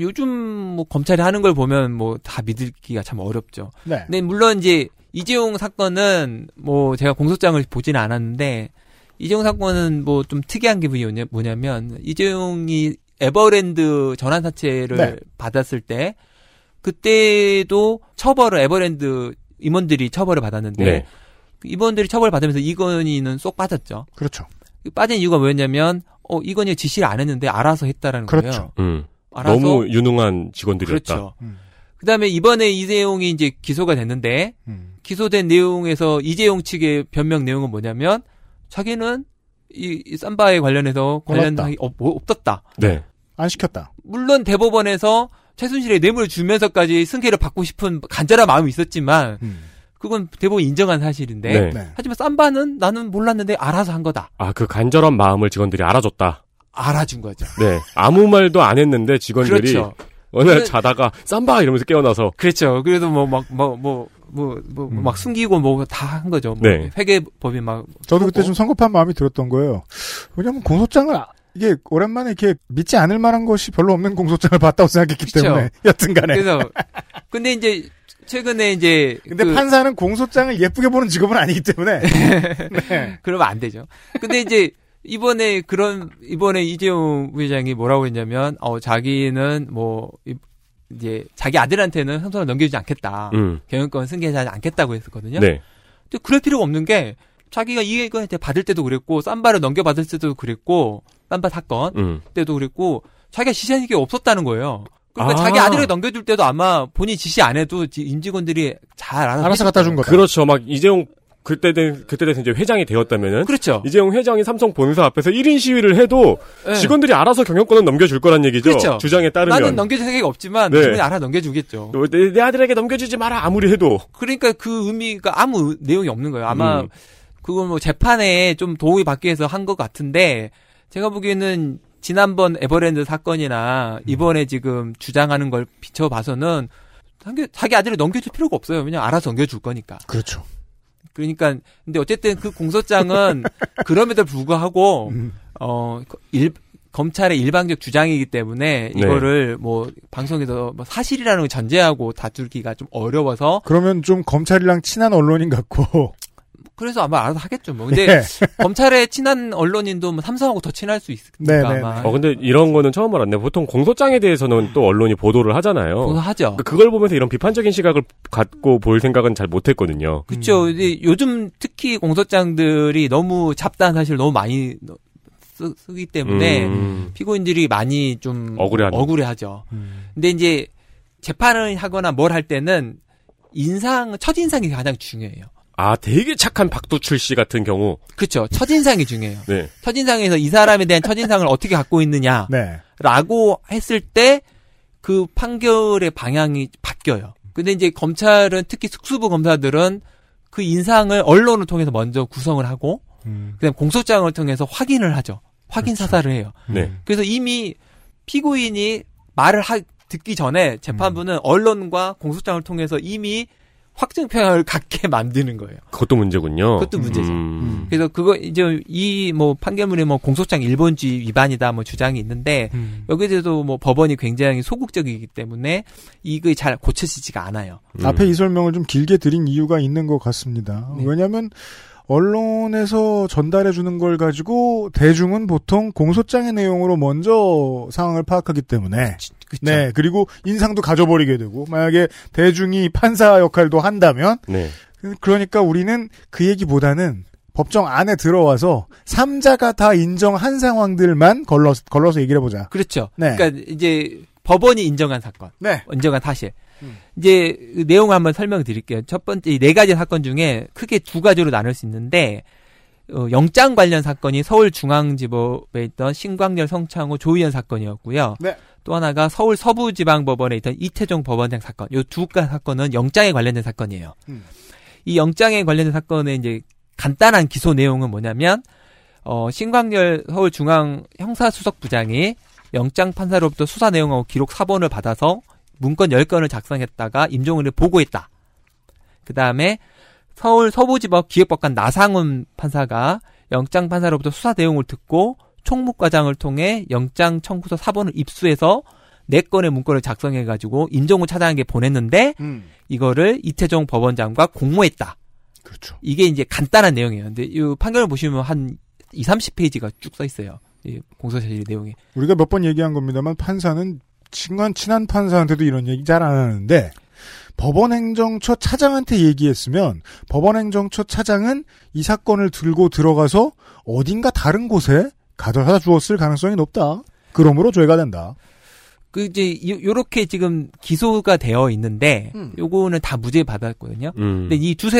요즘 뭐 검찰이 하는 걸 보면 뭐 다 믿기가 참 어렵죠. 네. 근데 물론 이제 이재용 사건은 뭐 제가 공소장을 보지는 않았는데 이재용 사건은 뭐 좀 특이한 게 뭐냐면 이재용이 에버랜드 전환 사채를 네. 받았을 때 그때도 처벌을 에버랜드 임원들이 처벌을 받았는데 네. 임원들이 처벌 받으면서 이건희는 쏙 빠졌죠. 그렇죠. 빠진 이유가 뭐였냐면 이건희가 지시를 안 했는데 알아서 했다라는 그렇죠. 거예요. 알아서? 너무 유능한 직원들이었다. 그렇죠. 그다음에 이번에 이재용이 이제 기소가 됐는데 기소된 내용에서 이재용 측의 변명 내용은 뭐냐면 자기는 이 쌈바에 관련해서 관련이 없었다. 네. 안 시켰다. 물론 대법원에서 최순실의 뇌물을 주면서까지 승계를 받고 싶은 간절한 마음이 있었지만 그건 대법원 인정한 사실인데 네. 하지만 쌈바는 나는 몰랐는데 알아서 한 거다. 아, 그 간절한 마음을 직원들이 알아줬다. 알아준 거죠. 네. 아무 말도 안 했는데 직원들이 그렇죠. 어느 날 자다가 쌈바 이러면서 깨어나서 그렇죠. 그래도 막 숨기고 뭐 다 한 거죠. 뭐 네. 회계법이 막 저도 그때 좀 성급한 마음이 들었던 거예요. 왜냐면 공소장을 이게 오랜만에 이렇게 믿지 않을 만한 것이 별로 없는 공소장을 봤다고 생각했기 그렇죠. 때문에 여튼간에 그래서 근데 이제 최근에 이제 근데 그 판사는 공소장을 예쁘게 보는 직업은 아니기 때문에 네. 그러면 안 되죠. 근데 이제 이번에 이재용 부회장이 뭐라고 했냐면, 자기는 뭐, 이제, 자기 아들한테는 형사를 넘겨주지 않겠다. 경영권 승계하지 않겠다고 했었거든요. 네. 근데 그럴 필요가 없는 게, 자기가 이건희한테 받을 때도 그랬고, 쌈바를 넘겨받을 때도 그랬고, 쌈바 사건 때도 그랬고, 자기가 지시한 게 없었다는 거예요. 그러니까 자기 아들에게 넘겨줄 때도 아마 본인 지시 안 해도 임직원들이 잘 알아서 갖다 준 거다. 그렇죠. 막 이재용, 그때 돼서 이제 회장이 되었다면은. 그렇죠. 이재용 회장이 삼성 본사 앞에서 1인 시위를 해도 네. 직원들이 알아서 경영권은 넘겨줄 거란 얘기죠. 그렇죠. 주장에 따르면. 나는 넘겨줄 생각이 없지만 네. 직원이 알아 넘겨주겠죠. 내 아들에게 넘겨주지 마라 아무리 해도. 그러니까 그 의미가 아무 내용이 없는 거예요. 아마 그건 뭐 재판에 좀 도움이 받기 위해서 한 것 같은데 제가 보기에는 지난번 에버랜드 사건이나 이번에 지금 주장하는 걸 비춰봐서는 자기 아들을 넘겨줄 필요가 없어요. 그냥 알아서 넘겨줄 거니까. 그렇죠. 그러니까 근데 어쨌든 그 공소장은 그럼에도 불구하고 검찰의 일방적 주장이기 때문에 네. 이거를 뭐 방송에서 뭐 사실이라는 걸 전제하고 다툴기가 좀 어려워서 그러면 좀 검찰이랑 친한 언론인 같고 그래서 아마 알아서 하겠죠 뭐 근데 네. 검찰의 친한 언론인도 뭐 삼성하고 더 친할 수 있으니까 네, 아마 근데 이런 거는 처음 알았네 보통 공소장에 대해서는 또 언론이 보도를 하잖아요 보도하죠 그걸 보면서 이런 비판적인 시각을 갖고 볼 생각은 잘 못했거든요 그렇죠 요즘 특히 공소장들이 너무 잡다한 사실을 너무 많이 쓰기 때문에 피고인들이 많이 좀 억울해하죠 근데 이제 재판을 하거나 뭘 할 때는 첫인상이 가장 중요해요 되게 착한 박두출 씨 같은 경우. 그렇죠. 첫인상이 중요해요. 네. 첫인상에서 이 사람에 대한 첫인상을 어떻게 갖고 있느냐라고 네. 했을 때 그 판결의 방향이 바뀌어요. 근데 이제 검찰은 특히 특수부 검사들은 그 인상을 언론을 통해서 먼저 구성을 하고 그다음 공소장을 통해서 확인을 하죠. 확인 그렇죠. 사살을 해요. 네. 그래서 이미 피고인이 말을 듣기 전에 재판부는 언론과 공소장을 통해서 이미 확증평을 갖게 만드는 거예요. 그것도 문제군요. 그것도 문제죠. 그래서 그거 이제 이 뭐 판결문에 뭐 공소장 일본주의 위반이다 뭐 주장이 있는데 여기에 대해서 뭐 법원이 굉장히 소극적이기 때문에 이게 잘 고쳐지지가 않아요. 앞에 이 설명을 좀 길게 드린 이유가 있는 것 같습니다. 네. 왜냐하면 언론에서 전달해주는 걸 가지고 대중은 보통 공소장의 내용으로 먼저 상황을 파악하기 때문에 그쵸. 네 그리고 인상도 가져버리게 되고 만약에 대중이 판사 역할도 한다면 네. 그러니까 우리는 그 얘기보다는 법정 안에 들어와서 3자가 다 인정한 상황들만 걸러서 얘기를 해보자. 그렇죠. 네. 그러니까 이제 법원이 인정한 사건, 네. 인정한 사실. 이제 내용을 한번 설명드릴게요. 첫 번째 이 네 가지 사건 중에 크게 두 가지로 나눌 수 있는데 영장 관련 사건이 서울중앙지법에 있던 신광렬 성창호 조의연 사건이었고요. 네. 또 하나가 서울 서부지방법원에 있던 이태종 법원장 사건. 이 두 가지 사건은 영장에 관련된 사건이에요. 이 영장에 관련된 사건의 이제 간단한 기소 내용은 뭐냐면 신광렬 서울중앙 형사수석부장이 영장 판사로부터 수사 내용하고 기록 4번을 받아서 문건 10건을 작성했다가 임종헌을 보고했다. 그 다음에 서울 서부지법 기획법관 나상훈 판사가 영장 판사로부터 수사 내용을 듣고 총무과장을 통해 영장 청구서 4번을 입수해서 4건의 문건을 작성해가지고 임종헌 차장에게 보냈는데 이거를 이태종 법원장과 공모했다. 그렇죠. 이게 이제 간단한 내용이에요. 근데 이 판결을 보시면 한 20, 30페이지가 쭉 써 있어요. 공소사실 내용이. 우리가 몇 번 얘기한 겁니다만 판사는 친한 판사한테도 이런 얘기 잘 안 하는데 법원행정처 차장한테 얘기했으면 법원행정처 차장은 이 사건을 들고 들어가서 어딘가 다른 곳에 가져다 주었을 가능성이 높다. 그러므로 죄가 된다. 그 이제 요렇게 지금 기소가 되어 있는데 요거는 다 무죄 받았거든요. 근데 이 두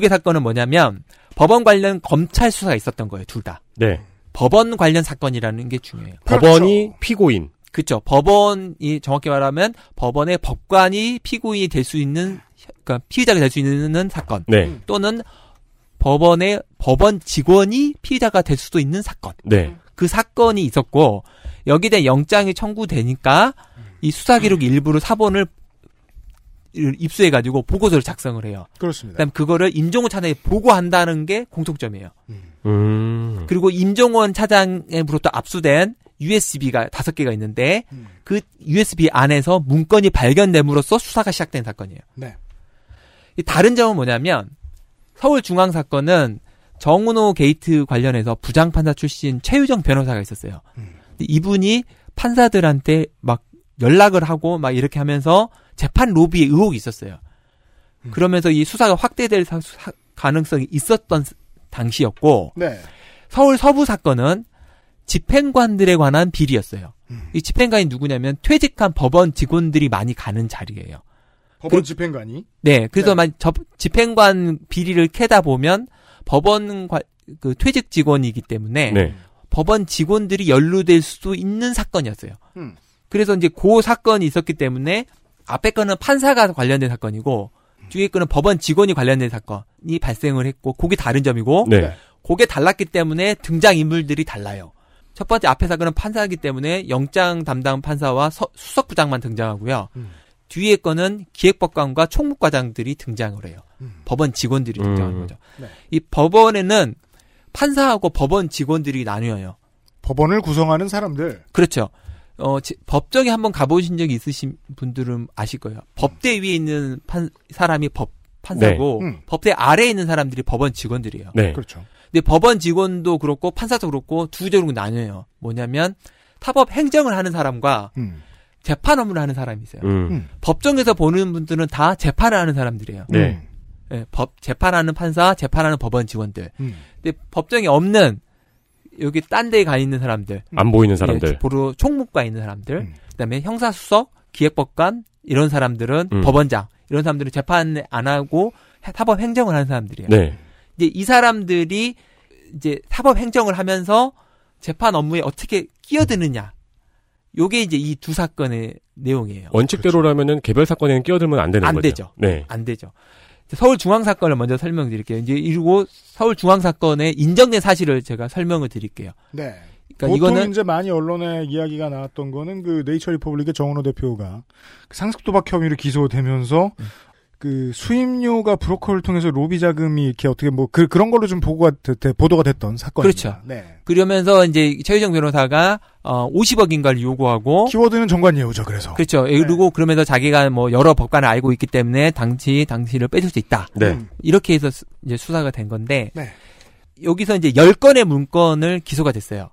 개 사건은 뭐냐면 법원 관련 검찰 수사가 있었던 거예요. 둘 다. 네. 법원 관련 사건이라는 게 중요해요. 법원이 그렇죠. 피고인. 그렇죠. 법원이 정확히 말하면 법원의 법관이 피고인이 될 수 있는 그러니까 피의자가 될 수 있는 사건 네. 또는 법원의 법원 직원이 피의자가 될 수도 있는 사건. 네. 그 사건이 있었고 여기에 대한 영장이 청구되니까 이 수사기록 일부를 사본을 입수해가지고 보고서를 작성을 해요. 그렇습니다. 그다음 그거를 임종헌 차장에 보고한다는 게 공통점이에요. 그리고 임종헌 차장으로부터 압수된 USB가 5개가 있는데 그 USB 안에서 문건이 발견됨으로써 수사가 시작된 사건이에요. 네. 다른 점은 뭐냐면 서울중앙 사건은 정운호 게이트 관련해서 부장판사 출신 최유정 변호사가 있었어요. 이분이 판사들한테 막 연락을 하고 막 이렇게 하면서 재판 로비의 의혹이 있었어요. 그러면서 이 수사가 확대될 가능성이 있었던 당시였고 네. 서울 서부 사건은 집행관들에 관한 비리였어요. 이 집행관이 누구냐면 퇴직한 법원 직원들이 많이 가는 자리예요. 법원 집행관이? 네. 그래서 네. 집행관 비리를 캐다 보면 법원 그 퇴직 직원이기 때문에 네. 법원 직원들이 연루될 수도 있는 사건이었어요. 그래서 이제 그 사건이 있었기 때문에 앞에 거는 판사가 관련된 사건이고 뒤에 거는 법원 직원이 관련된 사건이 발생을 했고 그게 다른 점이고 네. 그게 달랐기 때문에 등장인물들이 달라요. 첫 번째 앞에 사건은 판사이기 때문에 영장 담당 판사와 수석부장만 등장하고요. 뒤에 거는 기획법관과 총무과장들이 등장을 해요. 법원 직원들이 등장하는 거죠. 네. 이 법원에는 판사하고 법원 직원들이 나뉘어요. 법원을 구성하는 사람들. 그렇죠. 법정에 한번 가보신 적이 있으신 분들은 아실 거예요. 법대 위에 있는 사람이 판사고 네. 법대 아래에 있는 사람들이 법원 직원들이에요. 네. 그렇죠. 근데 법원 직원도 그렇고 판사도 그렇고 두 종류로 나뉘어요. 뭐냐면 사법 행정을 하는 사람과 재판 업무를 하는 사람이 있어요. 법정에서 보는 분들은 다 재판을 하는 사람들이에요. 네. 네, 재판하는 판사, 재판하는 법원 직원들. 근데 법정에 없는 여기 딴 데에 가 있는 사람들. 안 보이는 사람들. 예, 보로 총무과 있는 사람들. 그다음에 형사수석, 기획법관 이런 사람들은 법원장. 이런 사람들은 재판 안 하고 사법 행정을 하는 사람들이에요. 네. 이제 이 사람들이 이제 사법 행정을 하면서 재판 업무에 어떻게 끼어드느냐 요게 이제 이 두 사건의 내용이에요. 원칙대로라면은 개별 사건에는 끼어들면 안 되는 거죠. 안 되죠. 네. 안 되죠. 서울중앙 사건을 먼저 설명드릴게요. 이제 이러고 서울중앙 사건의 인정된 사실을 제가 설명을 드릴게요. 네. 그러니까 보통 이거는 이제 많이 언론에 이야기가 나왔던 거는 그 네이처 리퍼블릭의 정운호 대표가 상습 도박 혐의로 기소되면서 그 수임료가 브로커를 통해서 로비 자금이 이렇게 어떻게 뭐 그런 걸로 좀 보도가 됐던 사건입니다. 그렇죠. 네. 그러면서 이제 최유정 변호사가 50억인가를 요구하고 키워드는 정관 예우죠. 그래서 그렇죠. 네. 그리고 그러면서 자기가 뭐 여러 법관을 알고 있기 때문에 당시를 빼줄 수 있다. 네. 이렇게 해서 이제 수사가 된 건데 네. 여기서 이제 10건의 문건을 기소가 됐어요.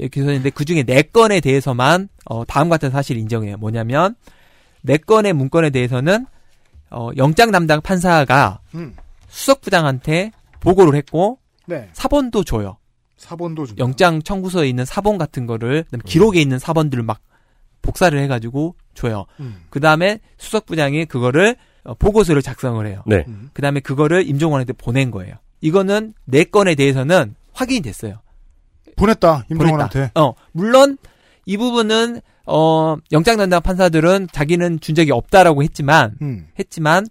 기소했는데 그 중에 4건에 대해서만 다음 같은 사실 인정해요. 뭐냐면 4건의 문건에 대해서는 영장 담당 판사가 수석부장한테 보고를 했고 네. 사본도 줘요. 사본도 줍니다. 영장 청구서에 있는 사본 같은 거를 기록에 있는 사본들을 막 복사를 해가지고 줘요. 그 다음에 수석부장이 그거를 보고서를 작성을 해요. 네. 그 다음에 그거를 임종헌한테 보낸 거예요. 이거는 4건에 대해서는 확인이 됐어요. 보냈다 임종헌한테. 물론 이 부분은 영장 담당 판사들은 자기는 준 적이 없다라고 했지만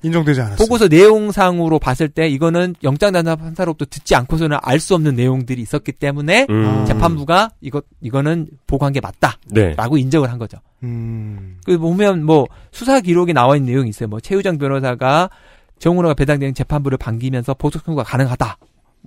인정되지 않았어요. 보고서 내용상으로 봤을 때 이거는 영장 담당 판사로부터 듣지 않고서는 알 수 없는 내용들이 있었기 때문에 재판부가 이거는 보고한 게 맞다라고 네. 인정을 한 거죠. 그 보면 뭐 수사 기록에 나와 있는 내용이 있어요. 뭐 최유정 변호사가 정운호가 배당되는 재판부를 반기면서 보석 청구가 가능하다.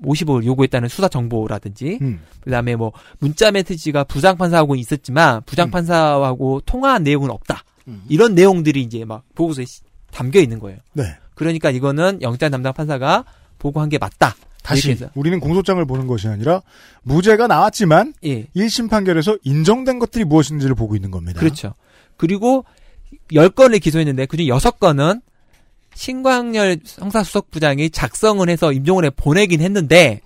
50억을 요구했다는 수사 정보라든지 그다음에 뭐 문자 메시지가 부장판사하고 있었지만 부장판사하고 통화한 내용은 없다. 이런 내용들이 이제 막 보고서에 담겨 있는 거예요. 네. 그러니까 이거는 영장 담당 판사가 보고한 게 맞다. 다시 우리는 공소장을 보는 것이 아니라 무죄가 나왔지만 예. 1심 판결에서 인정된 것들이 무엇인지를 보고 있는 겁니다. 그렇죠. 그리고 10건을 기소했는데 그중 6건은 신광렬 형사수석부장이 작성을 해서 임종헌에 보내긴 했는데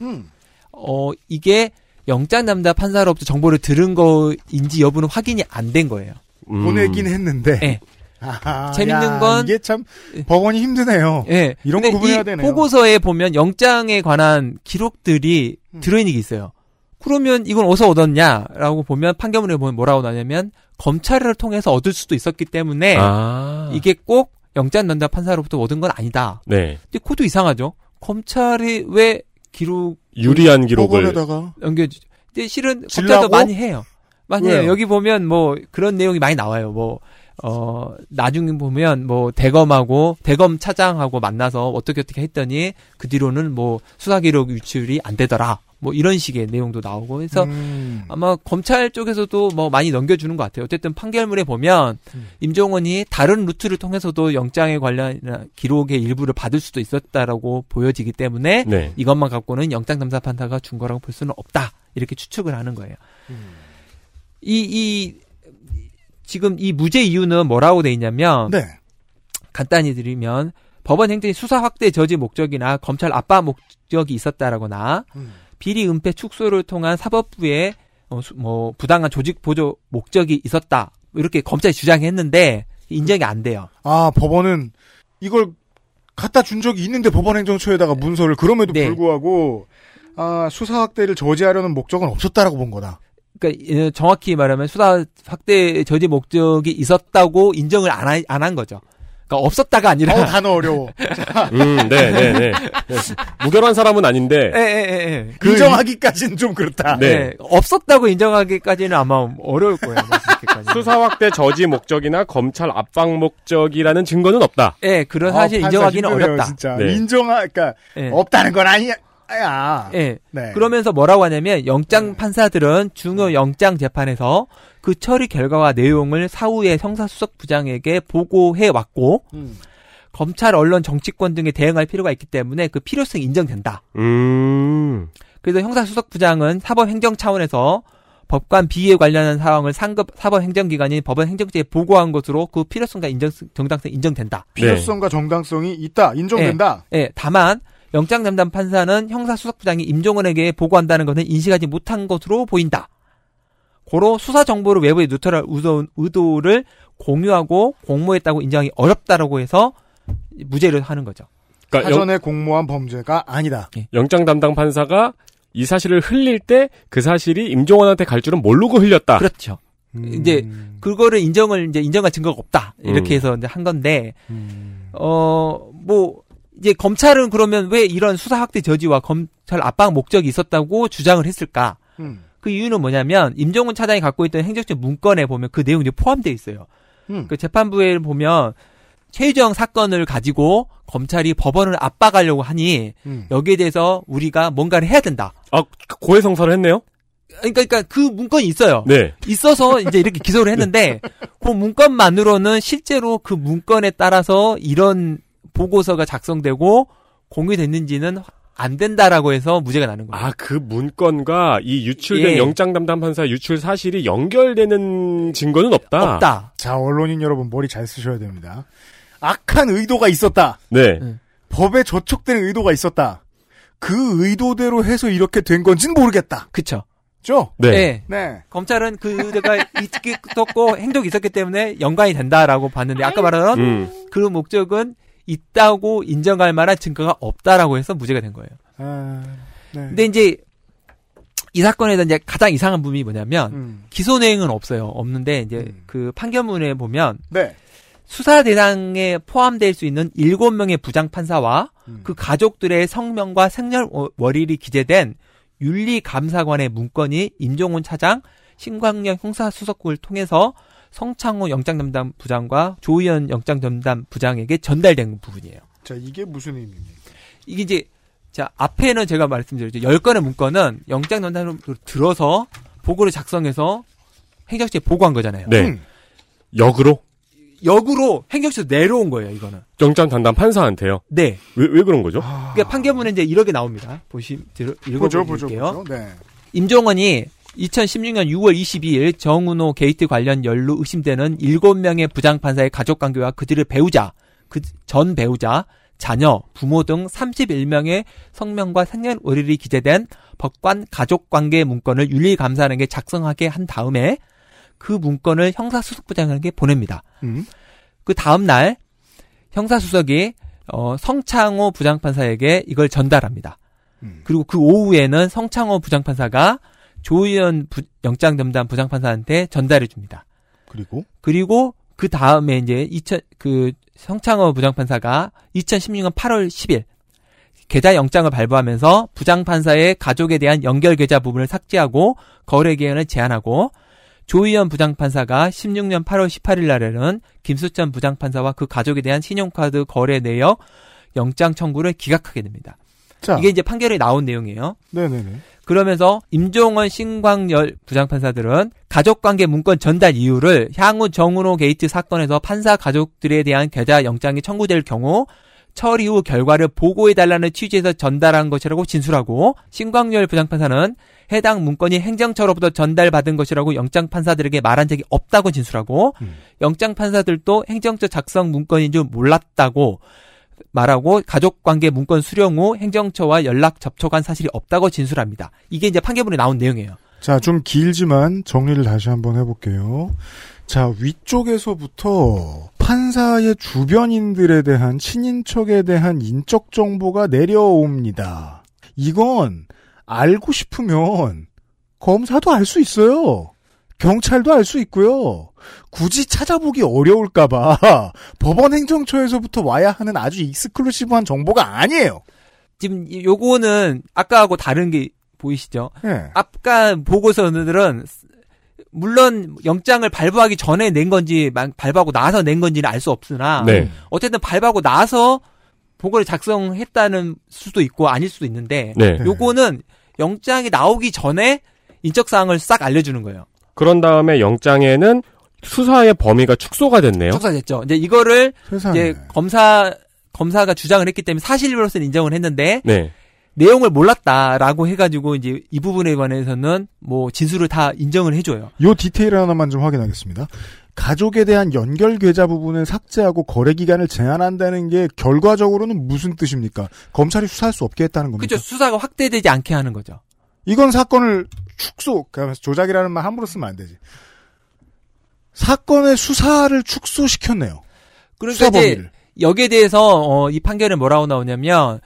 이게 영장 담당 판사로부터 정보를 들은 거인지 여부는 확인이 안 된 거예요. 보내긴 했는데. 네. 아하, 재밌는 건 이게 참 법원이 힘드네요. 네. 이런 거 구분해야 되네요. 보고서에 보면 영장에 관한 기록들이 들어있는 게 있어요. 그러면 이건 어디서 얻었냐라고 보면 판결문에 보면 뭐라고 나냐면 검찰을 통해서 얻을 수도 있었기 때문에 이게 꼭 영장 담당 판사로부터 얻은 건 아니다. 네. 근데 그것도 이상하죠. 검찰이 왜 유리한 기록을 넘겨주죠. 근데 실은 검찰도 많이 해요. 많이 왜요? 해요. 여기 보면 뭐 그런 내용이 많이 나와요. 뭐 나중에 보면 뭐 대검 차장하고 만나서 어떻게 했더니 그 뒤로는 뭐 수사 기록 유출이 안 되더라. 뭐 이런 식의 내용도 나오고 그래서 아마 검찰 쪽에서도 뭐 많이 넘겨주는 것 같아요. 어쨌든 판결문에 보면 임종헌이 다른 루트를 통해서도 영장에 관련한 기록의 일부를 받을 수도 있었다라고 보여지기 때문에 네. 이것만 갖고는 영장 담당 판사가 준 거라고 볼 수는 없다. 이렇게 추측을 하는 거예요. 지금 이 무죄 이유는 뭐라고 돼 있냐면 네. 간단히 드리면 법원 행정이 수사 확대 저지 목적이나 검찰 압박 목적이 있었다라거나 비리 은폐 축소를 통한 사법부의 부당한 조직 보조 목적이 있었다. 이렇게 검찰이 주장했는데 인정이 안 돼요. 아, 법원은 이걸 갖다 준 적이 있는데 법원행정처에다가 문서를 그럼에도 네. 불구하고 수사 확대를 저지하려는 목적은 없었다라고 본 거다. 그러니까 정확히 말하면 수사 확대 저지 목적이 있었다고 인정을 안 한 거죠. 그러니까 없었다가 아니라 단어 어려워. 네. 무결한 사람은 아닌데. 예. 인정하기까지는 좀 그렇다. 네. 없었다고 인정하기까지는 아마 어려울 거예요. 수사 확대 저지 목적이나 검찰 압박 목적이라는 증거는 없다. 네, 그런 사실 인정하기는 힘드네요, 어렵다. 진짜. 네. 그러니까 네. 없다는 건 아니야. 네. 네. 그러면서 뭐라고 하냐면 영장 판사들은 중요 영장 재판에서 그 처리 결과와 내용을 사후에 형사수석부장에게 보고해 왔고 검찰, 언론, 정치권 등에 대응할 필요가 있기 때문에 그 필요성이 인정된다. 그래서 형사수석부장은 사법행정 차원에서 법관 비위에 관련한 사항을 상급 사법행정기관인 법원행정처에 보고한 것으로 그 필요성과 정당성이 인정된다. 필요성과 네. 정당성이 있다. 인정된다. 네. 다만 영장 담당 판사는 형사수석부장이 임종헌에게 보고한다는 것은 인식하지 못한 것으로 보인다. 고로 수사 정보를 외부에 누설할 의도를 공유하고 공모했다고 인정하기 어렵다라고 해서 무죄를 하는 거죠. 그러니까 사전에 공모한 범죄가 아니다. 네. 영장 담당 판사가 이 사실을 흘릴 때 그 사실이 임종헌한테 갈 줄은 모르고 흘렸다. 그렇죠. 이제 그거를 인정할 증거가 없다 이렇게 해서 이제 한 건데 뭐 이제 검찰은 그러면 왜 이런 수사학대 저지와 검찰 압박 목적이 있었다고 주장을 했을까? 그 이유는 뭐냐면 임종헌 차장이 갖고 있던 행정처 문건에 보면 그 내용이 포함되어 있어요. 그 재판부에 보면 최유정 사건을 가지고 검찰이 법원을 압박하려고 하니 여기에 대해서 우리가 뭔가를 해야 된다. 아, 고해성사를 했네요? 그러니까 그 문건이 있어요. 네. 있어서 이제 이렇게 기소를 했는데 그 문건만으로는 실제로 그 문건에 따라서 이런 보고서가 작성되고 공유됐는지는 안 된다라고 해서 무죄가 나는 거예요. 아, 그 문건과 이 유출된 영장 담당 판사 유출 사실이 연결되는 증거는 없다. 없다. 자, 언론인 여러분 머리 잘 쓰셔야 됩니다. 악한 의도가 있었다. 네. 법에 저촉되는 의도가 있었다. 그 의도대로 해서 이렇게 된 건지는 모르겠다. 그렇죠. 죠? 네. 네. 네. 검찰은 그 의도가 있었고 행동이 있었기 때문에 연관이 된다라고 봤는데 아까 말한 그 목적은 있다고 인정할 만한 증거가 없다라고 해서 무죄가 된 거예요. 아, 네. 근데 이제 이 사건에서 이제 가장 이상한 부분이 뭐냐면 기소 내용은 없어요. 없는데 이제 그 판결문에 보면 네. 수사 대상에 포함될 수 있는 7명의 부장 판사와 그 가족들의 성명과 생년 월일이 기재된 윤리 감사관의 문건이 임종헌 차장, 신광렬 형사수석국을 통해서 성창호 영장 담당 부장과 조의연 영장 담당 부장에게 전달된 부분이에요. 자, 이게 무슨 의미입니까? 이게 이제, 자, 앞에는 제가 말씀드렸죠. 10건의 문건은 영장 담당으로 들어서 보고를 작성해서 행정처에 보고한 거잖아요. 네. 역으로 행정처에서 내려온 거예요, 이거는. 영장 담당 판사한테요? 네. 왜 그런 거죠? 아... 그러니까 판결문에 이제 이렇게 나옵니다. 읽어볼게요. 네. 임종헌이 2016년 6월 22일 정운호 게이트 관련 연루 의심되는 7명의 부장판사의 가족관계와 그들의 배우자, 그 전 배우자, 자녀, 부모 등 31명의 성명과 생년월일이 기재된 법관 가족관계 문건을 윤리감사관에게 작성하게 한 다음에 그 문건을 형사수석부장에게 보냅니다. 그 다음날 형사수석이 성창호 부장판사에게 이걸 전달합니다. 그리고 그 오후에는 성창호 부장판사가 조의연 영장 담당 부장판사한테 전달해 줍니다. 그리고 그 다음에 이제 그 성창호 부장판사가 2016년 8월 10일 계좌 영장을 발부하면서 부장판사의 가족에 대한 연결 계좌 부분을 삭제하고 거래 기한을 제한하고 조의연 부장판사가 16년 8월 18일 날에는 김수천 부장판사와 그 가족에 대한 신용카드 거래 내역 영장 청구를 기각하게 됩니다. 자. 이게 이제 판결에 나온 내용이에요. 네네네. 그러면서 임종헌, 신광렬 부장판사들은 가족관계 문건 전달 이유를 향후 정운호 게이트 사건에서 판사 가족들에 대한 계좌 영장이 청구될 경우 처리 후 결과를 보고해달라는 취지에서 전달한 것이라고 진술하고 신광렬 부장판사는 해당 문건이 행정처로부터 전달받은 것이라고 영장판사들에게 말한 적이 없다고 진술하고 영장판사들도 행정처 작성 문건인 줄 몰랐다고 말하고 가족관계 문건 수령 후 행정처와 연락 접촉한 사실이 없다고 진술합니다. 이게 이제 판결문에 나온 내용이에요. 자, 좀 길지만 정리를 다시 한번 해볼게요. 자, 위쪽에서부터 판사의 주변인들에 대한 친인척에 대한 인적 정보가 내려옵니다. 이건 알고 싶으면 검사도 알 수 있어요. 경찰도 알 수 있고요. 굳이 찾아보기 어려울까봐 법원행정처에서부터 와야 하는 아주 익스클루시브한 정보가 아니에요. 지금 요거는 아까하고 다른 게 보이시죠? 네. 아까 보고서들은 물론 영장을 발부하기 전에 낸 건지 발부하고 나서 낸 건지는 알 수 없으나 네. 어쨌든 발부하고 나서 보고를 작성했다는 수도 있고 아닐 수도 있는데 네. 요거는 영장이 나오기 전에 인적사항을 싹 알려주는 거예요. 그런 다음에 영장에는 수사의 범위가 축소가 됐네요. 축소됐죠. 이제 이거를 이제 검사가 주장을 했기 때문에 사실로서는 인정을 했는데 네. 내용을 몰랐다라고 해가지고 이제 이 부분에 관해서는 뭐 진술을 다 인정을 해줘요. 요 디테일 하나만 좀 확인하겠습니다. 가족에 대한 연결 계좌 부분을 삭제하고 거래 기간을 제한한다는 게 결과적으로는 무슨 뜻입니까? 검찰이 수사할 수 없게 했다는 겁니까? 그렇죠. 수사가 확대되지 않게 하는 거죠. 이건 사건을 축소, 조작이라는 말 함부로 쓰면 안 되지. 사건의 수사를 축소시켰네요. 그러니까 수사 범위를. 여기에 대해서 이 판결에 뭐라고 나오냐면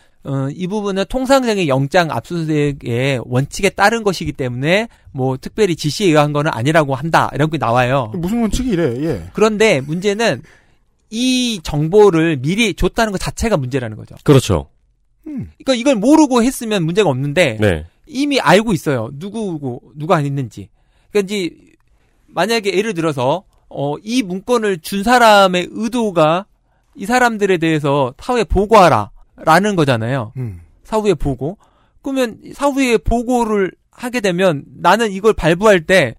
이 부분은 통상적인 영장 압수수색의 원칙에 따른 것이기 때문에 뭐 특별히 지시에 의한 거는 아니라고 한다 이런 게 나와요. 무슨 원칙이 이래? 예. 그런데 문제는 이 정보를 미리 줬다는 것 자체가 문제라는 거죠. 그렇죠. 그러니까 이걸 모르고 했으면 문제가 없는데 네. 이미 알고 있어요. 누가 안 있는지. 그러니까 이제 만약에 예를 들어서 이 문건을 준 사람의 의도가 이 사람들에 대해서 사후에 보고하라라는 거잖아요. 사후에 보고. 그러면 사후에 보고를 하게 되면 나는 이걸 발부할 때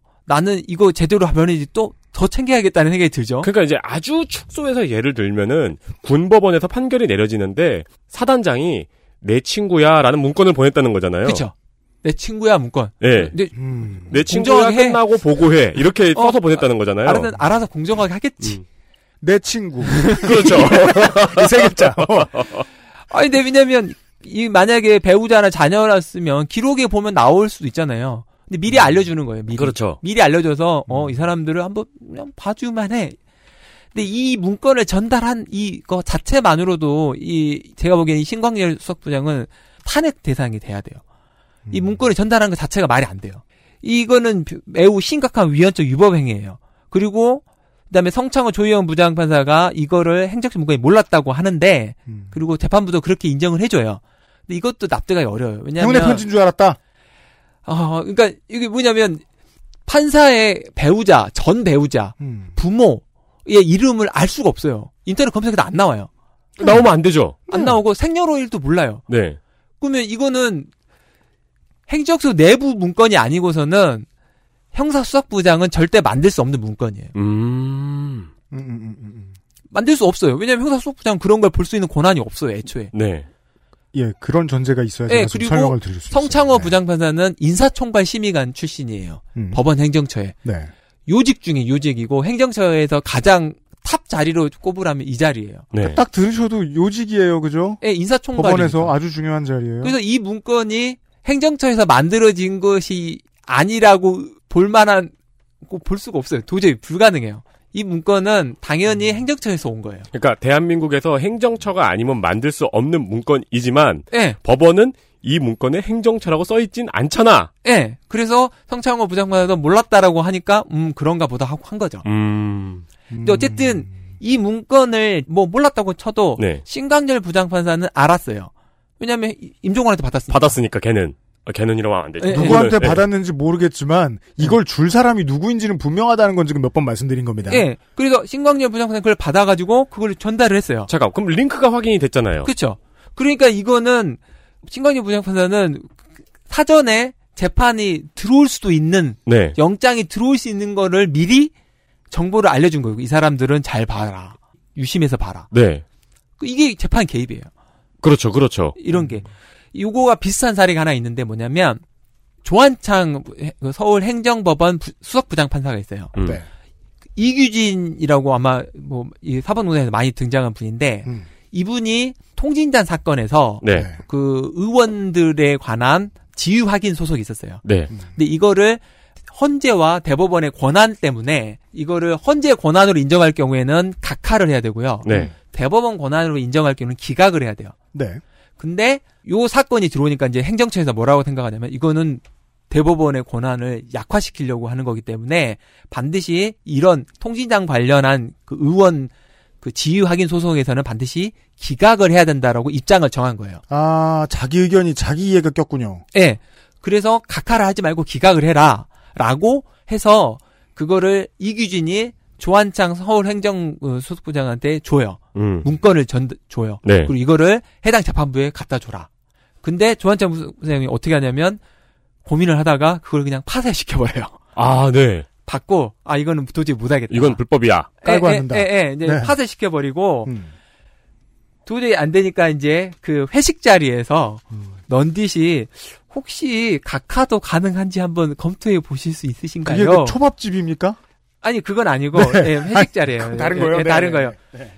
나는 이거 제대로 하면이지 또 더 챙겨야겠다는 생각이 들죠. 그러니까 이제 아주 축소해서 예를 들면은 군법원에서 판결이 내려지는데 사단장이 내 친구야라는 문건을 보냈다는 거잖아요. 그렇죠. 내 친구야 문건. 네. 내 친구야 끝나고 보고해. 이렇게 써서 보냈다는 거잖아요. 알아서 공정하게 하겠지. 내 친구. 그렇죠. 세 글자. 아니, 근데 왜냐면 이 만약에 배우자나 자녀였으면 기록에 보면 나올 수도 있잖아요. 근데 미리 알려주는 거예요. 미리. 그렇죠. 미리 알려줘서 이 사람들을 한번 그냥 봐주면 해. 근데 이 문건을 전달한 이거 자체만으로도 이 제가 보기엔 신광렬 수석부장은 탄핵 대상이 돼야 돼요. 이 문건을 전달한 것 자체가 말이 안 돼요. 이거는 매우 심각한 위헌적 위법행위예요. 그리고 그다음에 성창호 조의연 부장판사가 이거를 행정적 문건이 몰랐다고 하는데 그리고 재판부도 그렇게 인정을 해줘요. 근데 이것도 납득이 어려워요. 왜냐하면 형의 편지인 줄 알았다. 그러니까 이게 뭐냐면 판사의 배우자, 전 배우자, 부모의 이름을 알 수가 없어요. 인터넷 검색에도 안 나와요. 나오면 안 되죠. 안 나오고 생년월일도 몰라요. 네. 그러면 이거는 행정수 내부 문건이 아니고서는 형사수석부장은 절대 만들 수 없는 문건이에요. 만들 수 없어요. 왜냐하면 형사수석부장은 그런 걸 볼 수 있는 권한이 없어요. 애초에. 네. 예, 그런 존재가 있어야 제가 좀 설명을 드릴 수 있어요. 성창호 부장판사는 인사총괄 심의관 출신이에요. 법원행정처에. 네. 요직 중에 요직이고 행정처에서 가장 탑 자리로 꼽으라면 이 자리예요. 네. 딱 들으셔도 요직이에요. 그죠? 예, 인사총괄. 법원에서 아주 중요한 자리예요. 그래서 이 문건이 행정처에서 만들어진 것이 아니라고 볼만한 볼 수가 없어요. 도저히 불가능해요. 이 문건은 당연히 행정처에서 온 거예요. 그러니까 대한민국에서 행정처가 아니면 만들 수 없는 문건이지만 네. 법원은 이 문건에 행정처라고 써있진 않잖아. 네. 그래서 성창호 부장판사도 몰랐다라고 하니까 그런가 보다 하고 한 거죠. 근데 어쨌든 이 문건을 뭐 몰랐다고 쳐도 네. 신광렬 부장판사는 알았어요. 왜냐면 임종헌한테 받았으니까 걔는 이러면 안 되죠. 누구한테 받았는지 모르겠지만 이걸 줄 사람이 누구인지는 분명하다는 건 지금 몇 번 말씀드린 겁니다. 예. 그래서 신광렬 부장판사는 그걸 받아가지고 그걸 전달을 했어요. 잠깐, 그럼 링크가 확인이 됐잖아요. 그렇죠. 그러니까 이거는 신광렬 부장판사는 사전에 재판이 들어올 수도 있는 네. 영장이 들어올 수 있는 거를 미리 정보를 알려준 거예요. 이 사람들은 잘 봐라, 유심해서 봐라. 네. 이게 재판 개입이에요. 그렇죠, 그렇죠. 이런 게. 요거가 비슷한 사례가 하나 있는데 뭐냐면, 조한창 서울행정법원 수석부장판사가 있어요. 네. 이규진이라고 아마 뭐, 이 사법농단에서 많이 등장한 분인데, 이분이 통진당 사건에서 네. 그 의원들에 관한 지휘 확인 소속이 있었어요. 네. 근데 이거를 헌재와 대법원의 권한 때문에 이거를 헌재 권한으로 인정할 경우에는 각하를 해야 되고요. 네. 대법원 권한으로 인정할 경우는 기각을 해야 돼요. 네. 근데 요 사건이 들어오니까 이제 행정처에서 뭐라고 생각하냐면 이거는 대법원의 권한을 약화시키려고 하는 거기 때문에 반드시 이런 통진당 관련한 그 의원 그 지휘 확인 소송에서는 반드시 기각을 해야 된다라고 입장을 정한 거예요. 아, 자기 의견이 자기 이해가 꼈군요. 예. 네. 그래서 각하를 하지 말고 기각을 해라. 라고 해서 그거를 이규진이 조한창 서울행정수석부장한테 줘요. 문건을 줘요. 네. 그리고 이거를 해당 재판부에 갖다 줘라. 근데 조한창 부장이 어떻게 하냐면 고민을 하다가 그걸 그냥 파쇄시켜버려요. 아, 네. 받고 이거는 도저히 못하겠다. 이건 불법이야. 깔고 앉는다. 네. 파쇄시켜버리고 도저히 안 되니까 이제 그 회식 자리에서 넌디시 혹시 각하도 가능한지 한번 검토해 보실 수 있으신가요? 그게 그 초밥집입니까? 아니, 그건 아니고, 네. 예, 회식 자리예요. 다른 거요? 예, 네. 다른 거요. 네.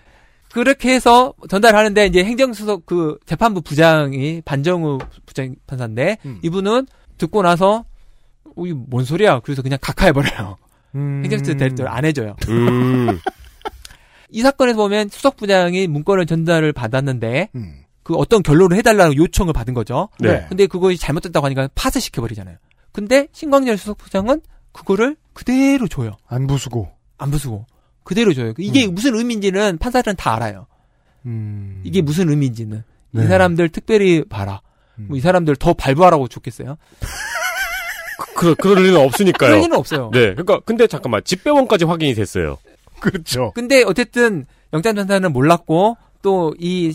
그렇게 해서 전달하는데, 이제 행정수석 그 재판부 부장이 반정우 부장판사인데, 이분은 듣고 나서, 이게 뭔 소리야? 그래서 그냥 각하해버려요. 행정수석 대리를 안 해줘요. 이 사건에서 보면 수석부장이 문건을 전달을 받았는데, 그 어떤 결론을 해달라는 요청을 받은 거죠. 네. 근데 그것이 잘못됐다고 하니까 파쇄시켜버리잖아요. 근데 신광렬 수석부장은 그거를 그대로 줘요. 안 부수고. 그대로 줘요. 이게 무슨 의미인지는 판사들은 다 알아요. 이게 무슨 의미인지는. 네. 이 사람들 특별히 봐라. 뭐 이 사람들 더 발부하라고 좋겠어요? 그럴 리는 없으니까요. 그럴 리는 없어요. 네. 그러니까, 근데 잠깐만, 집배원까지 확인이 됐어요. 그렇죠. 근데 어쨌든, 영장전사는 몰랐고, 또 이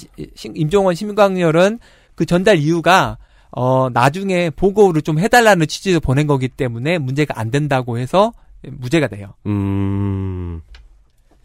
임종헌, 신광렬은 그 전달 이유가, 나중에 보고를 좀 해달라는 취지로 보낸 거기 때문에 문제가 안 된다고 해서 무죄가 돼요.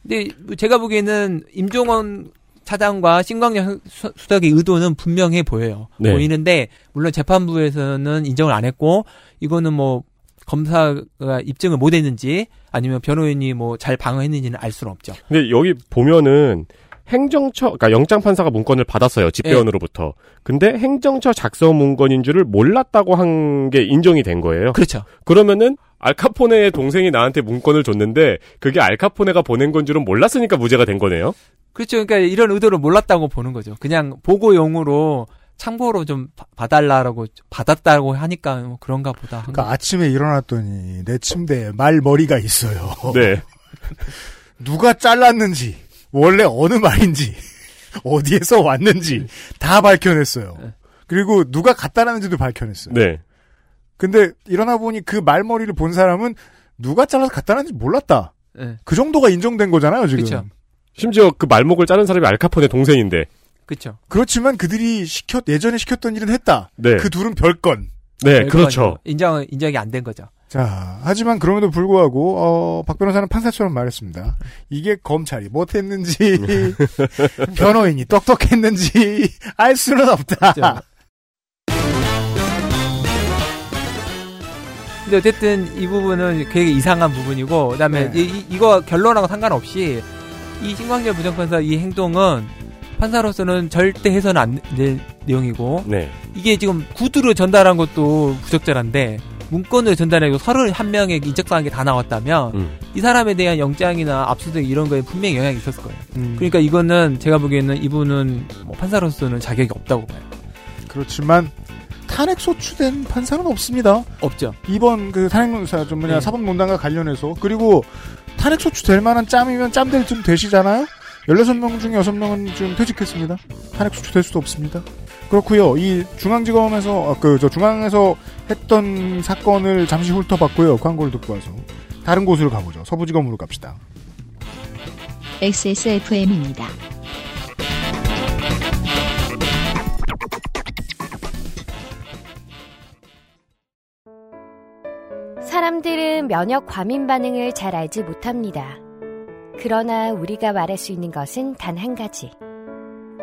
근데 제가 보기에는 임종헌 차장과 신광렬 수석의 의도는 분명해 보여요. 네. 보이는데 물론 재판부에서는 인정을 안 했고 이거는 뭐 검사가 입증을 못 했는지 아니면 변호인이 뭐 잘 방어했는지는 알 수는 없죠. 근데 여기 보면은 행정처, 그러니까 영장 판사가 문건을 받았어요. 집배원으로부터. 네. 근데 행정처 작성 문건인 줄을 몰랐다고 한 게 인정이 된 거예요. 그렇죠. 그러면은 알카포네의 동생이 나한테 문건을 줬는데 그게 알카포네가 보낸 건 줄은 몰랐으니까 무죄가 된 거네요. 그렇죠. 그러니까 이런 의도를 몰랐다고 보는 거죠. 그냥 보고용으로 참고로 좀 봐달라고 받았다고 하니까 뭐 그런가 보다. 그러니까 아침에 일어났더니 내 침대에 말머리가 있어요. 네. 누가 잘랐는지 원래 어느 말인지 어디에서 왔는지 다 밝혀냈어요. 네. 그리고 누가 갔다라는지도 밝혀냈어요. 네. 근데 일어나 보니 그 말머리를 본 사람은 누가 잘라서 갔다는지 몰랐다. 네. 그 정도가 인정된 거잖아요, 지금. 그쵸. 심지어 그 말목을 자른 사람이 알카포네 동생인데. 그렇죠. 그렇지만 그들이 예전에 시켰던 일은 했다. 네. 그 둘은 별건. 네, 그렇죠. 인정이 안 된 거죠. 자, 하지만 그럼에도 불구하고 박 변호사는 판사처럼 말했습니다. 이게 검찰이 못했는지 변호인이 똑똑했는지 알 수는 없다. 그렇죠. 근데 어쨌든 이 부분은 되게 이상한 부분이고, 그다음에 네. 이거 결론하고 상관없이 이 신광렬 부장판사 이 행동은 판사로서는 절대 해서는 안 될 내용이고, 네. 이게 지금 구두로 전달한 것도 부적절한데 문건을 전달하고 31명의 인적사항이 다 나왔다면 이 사람에 대한 영장이나 압수수색 이런 거에 분명히 영향이 있었을 거예요. 그러니까 이거는 제가 보기에는 이분은 뭐 판사로서는 자격이 없다고 봐요. 그렇지만 탄핵 소추된 판사는 없습니다. 없죠. 이번 그 탄핵농사 좀 뭐냐 네. 사법농단과 관련해서 그리고 탄핵 소추될 만한 짬이면 짬될 좀 되시잖아요. 16명 중에 6명은 지금 퇴직했습니다. 탄핵 소추될 수도 없습니다. 그렇고요. 이 중앙지검에서 중앙에서 했던 사건을 잠시 훑어봤고요. 광고를 듣고 와서 다른 곳으로 가보죠. 서부지검으로 갑시다. XSFM입니다. 사람들은 면역 과민 반응을 잘 알지 못합니다. 그러나 우리가 말할 수 있는 것은 단 한 가지.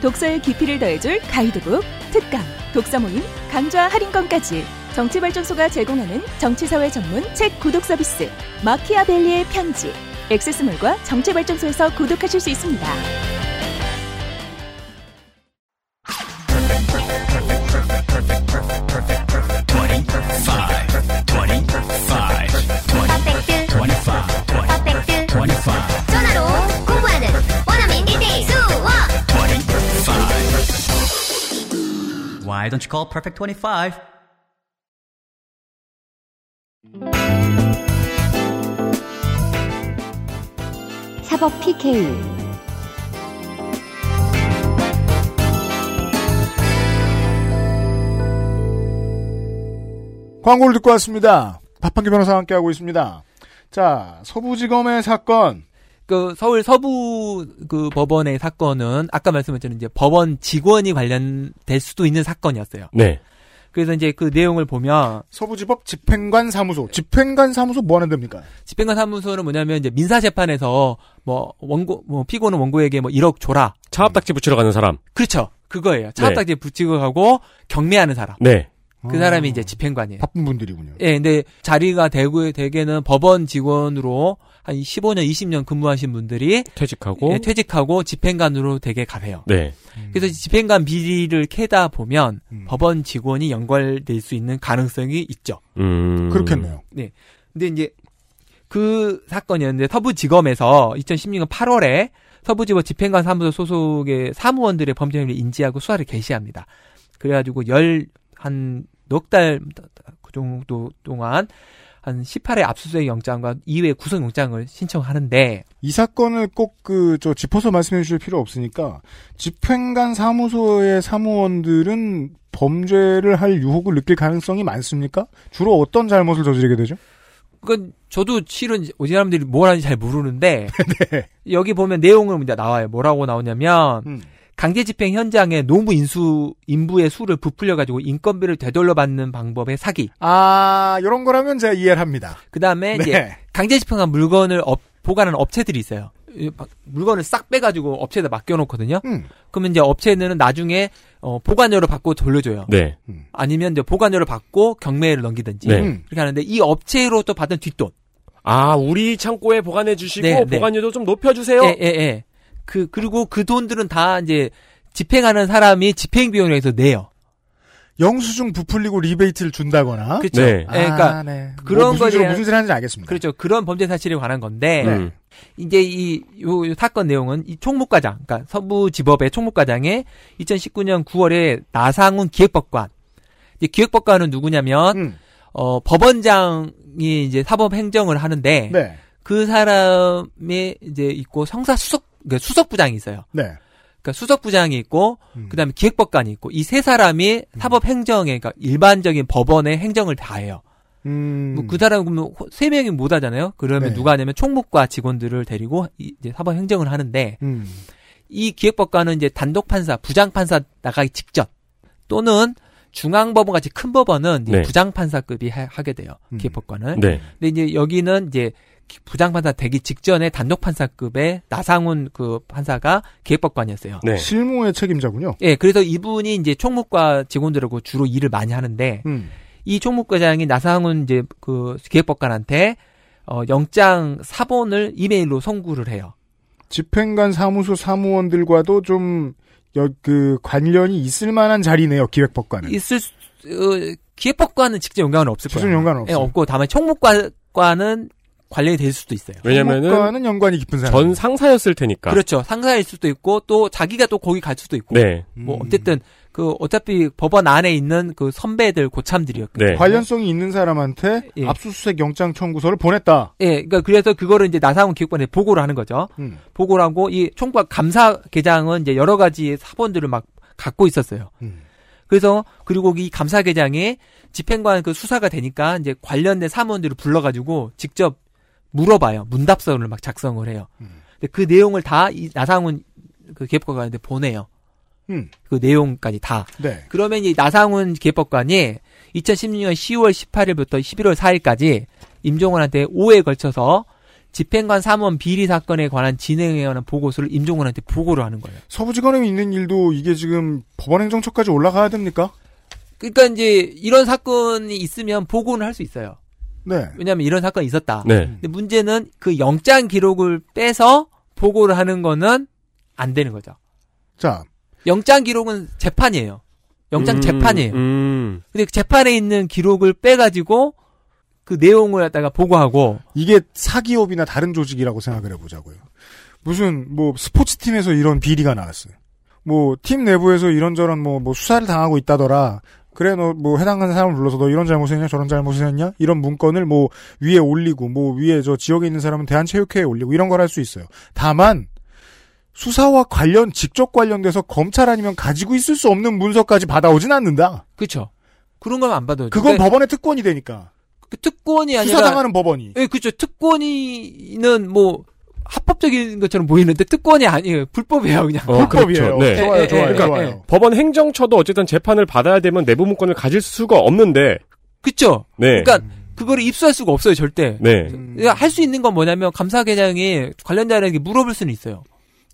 독서의 깊이를 더해줄 가이드북, 특강, 독서 모임, 강좌 할인권까지 정치발전소가 제공하는 정치사회 전문 책 구독 서비스 마키아벨리의 편지, 엑세스몰과 정치발전소에서 구독하실 수 있습니다. Why don't you call Perfect 25? 사법 PK. 광고를 듣고 왔습니다. 박판규 변호사와 함께하고 있습니다. 자, 서부지검의 사건. 서울 서부 법원의 사건은 아까 말씀드린 이제 법원 직원이 관련될 수도 있는 사건이었어요. 네. 그래서 이제 그 내용을 보면 서부지법 집행관 사무소 뭐 하는 데입니까? 집행관 사무소는 뭐냐면 이제 민사 재판에서 피고는 원고에게 1억 줘라. 차압딱지 붙이러 가는 사람. 그렇죠. 그거예요. 차갑딱지에 붙이고 가고 경매하는 사람. 네. 그 사람이 이제 집행관이에요. 바쁜 분들이군요. 예, 근데 자리가 대구에 대개는 법원 직원으로 한 15년, 20년 근무하신 분들이 퇴직하고 예, 퇴직하고 집행관으로 되게 가세요. 네. 그래서 집행관 비리를 캐다 보면 법원 직원이 연관될 수 있는 가능성이 있죠. 그렇겠네요. 네. 근데 이제 그 사건이었는데 서부지검에서 2016년 8월에 서부지검 집행관 사무소 소속의 사무원들의 범죄 혐의를 인지하고 수사를 개시합니다. 그래가지고 한 넉 달 그 정도 동안 한 18회 압수수색 영장과 2회 구속 영장을 신청하는데 이 사건을 꼭 짚어서 말씀해 주실 필요 없으니까 집행관 사무소의 사무원들은 범죄를 할 유혹을 느낄 가능성이 많습니까? 주로 어떤 잘못을 저지르게 되죠? 그러니까 저도 실은 이 사람들이 뭘 하는지 잘 모르는데 네. 여기 보면 내용은 이제 나와요. 뭐라고 나오냐면 강제집행 현장에 노무 인부의 수를 부풀려가지고 인건비를 되돌려 받는 방법의 사기. 아, 요런 거라면 제가 이해를 합니다. 그 다음에, 네. 이제, 강제집행한 물건을 보관하는 업체들이 있어요. 물건을 싹 빼가지고 업체에다 맡겨놓거든요. 그러면 이제 업체는 나중에, 보관료를 받고 돌려줘요. 네. 아니면 이제 보관료를 받고 경매를 넘기든지. 네. 그렇게 하는데, 이 업체로 또 받은 뒷돈. 아, 우리 창고에 보관해주시고, 네, 네. 보관료도 좀 높여주세요? 예, 예, 예. 그리고 그 돈들은 다 이제 집행하는 사람이 집행비용이라 해서 내요. 영수증 부풀리고 리베이트를 준다거나. 그렇죠. 네. 네, 그러니까 네. 그런 거에 무슨 짓을 하는지 알겠습니다. 그렇죠. 그런 범죄 사실에 관한 건데 네. 이제 이 사건 내용은 이 총무과장, 그러니까 서부지법의 총무과장의 2019년 9월에 나상훈 기획법관. 이제 기획법관은 누구냐면 법원장이 이제 사법행정을 하는데 네. 그 사람이 이제 있고 수석부장이 있어요. 네. 그러니까 수석부장이 있고, 그다음에 기획법관이 있고, 이 세 사람이 사법행정에, 그러니까 일반적인 법원의 행정을 다 해요. 뭐 그 사람은 그러면 세 명이 못 하잖아요. 그러면 네. 누가 하냐면 총무과 직원들을 데리고 이제 사법행정을 하는데, 이 기획법관은 이제 단독 판사, 부장 판사 나가기 직전 또는 중앙법원 같이 큰 법원은 네. 부장 판사급이 하게 돼요. 기획법관은. 네. 근데 이제 여기는 이제 부장판사 되기 직전에 단독판사급의 나상훈 그 판사가 기획법관이었어요. 네. 실무의 책임자군요. 네, 그래서 이분이 이제 총무과 직원들하고 주로 일을 많이 하는데, 이 총무과장이 나상훈 이제 그 기획법관한테, 영장 사본을 이메일로 송구를 해요. 집행관 사무소 사무원들과도 좀, 관련이 있을 만한 자리네요, 기획법관은. 기획법관은 직접 연관은 없을 거예요. 직접 연관은 없어요. 네, 없고, 다만 총무과는 관련이 될 수도 있어요. 왜냐면은 연관이 깊은 사람. 전 상사였을 테니까. 그렇죠. 상사일 수도 있고 또 자기가 또 거기 갈 수도 있고. 네. 뭐 어쨌든 어차피 법원 안에 있는 그 선배들 고참들이었거든요. 네. 관련성이 있는 사람한테 예. 압수수색 영장 청구서를 보냈다. 예. 그러니까 그래서 그거를 이제 나상훈 기획관에 보고를 하는 거죠. 보고를 하고 이 총과 감사 계장은 이제 여러 가지 사본들을 막 갖고 있었어요. 그래서 그리고 이 감사 계장에 집행관 그 수사가 되니까 이제 관련된 사무원들을 불러가지고 직접 물어봐요. 문답서를 막 작성을 해요. 근데 그 내용을 다 이 나상훈 그 기획법관한테 보내요. 그 내용까지 다. 네. 그러면 이 나상훈 기획법관이 2016년 10월 18일부터 11월 4일까지 임종헌한테 5회에 걸쳐서 집행관 사무원 비리 사건에 관한 진행에 관한 보고서를 임종헌한테 보고를 하는 거예요. 서부지검에 있는 일도 이게 지금 법원행정처까지 올라가야 됩니까? 그러니까 이제 이런 사건이 있으면 보고는 할 수 있어요. 네. 왜냐하면 이런 사건이 있었다. 네. 근데 문제는 그 영장 기록을 빼서 보고를 하는 거는 안 되는 거죠. 자, 영장 기록은 재판이에요. 영장 재판이에요. 근데 재판에 있는 기록을 빼가지고 그 내용을 갖다가 보고하고 이게 사기업이나 다른 조직이라고 생각을 해보자고요. 무슨 뭐 스포츠 팀에서 이런 비리가 나왔어요. 뭐 팀 내부에서 이런저런 뭐 수사를 당하고 있다더라. 그래, 너, 뭐, 해당하는 사람을 불러서 너 이런 잘못을 했냐, 저런 잘못을 했냐? 이런 문건을 뭐, 위에 올리고, 뭐, 위에 저 지역에 있는 사람은 대한체육회에 올리고, 이런 걸 할 수 있어요. 다만, 수사와 직접 관련돼서 검찰 아니면 가지고 있을 수 없는 문서까지 받아오진 않는다? 그쵸. 그런 건 안 받아오죠. 그건 법원의 특권이 되니까. 그 특권이 아니라. 수사당하는 법원이. 예, 그쵸. 특권이는 뭐, 합법적인 것처럼 보이는데 특권이 아니에요. 불법이에요, 그냥. 불법이에요. 그렇죠. 네. 좋아요. 그러니까 좋아요. 법원 행정처도 어쨌든 재판을 받아야 되면 내부 문건을 가질 수가 없는데. 그렇죠. 네. 그러니까 그거를 입수할 수가 없어요, 절대. 네. 그러니까 할 수 있는 건 뭐냐면 감사계장이 관련자에게 물어볼 수는 있어요.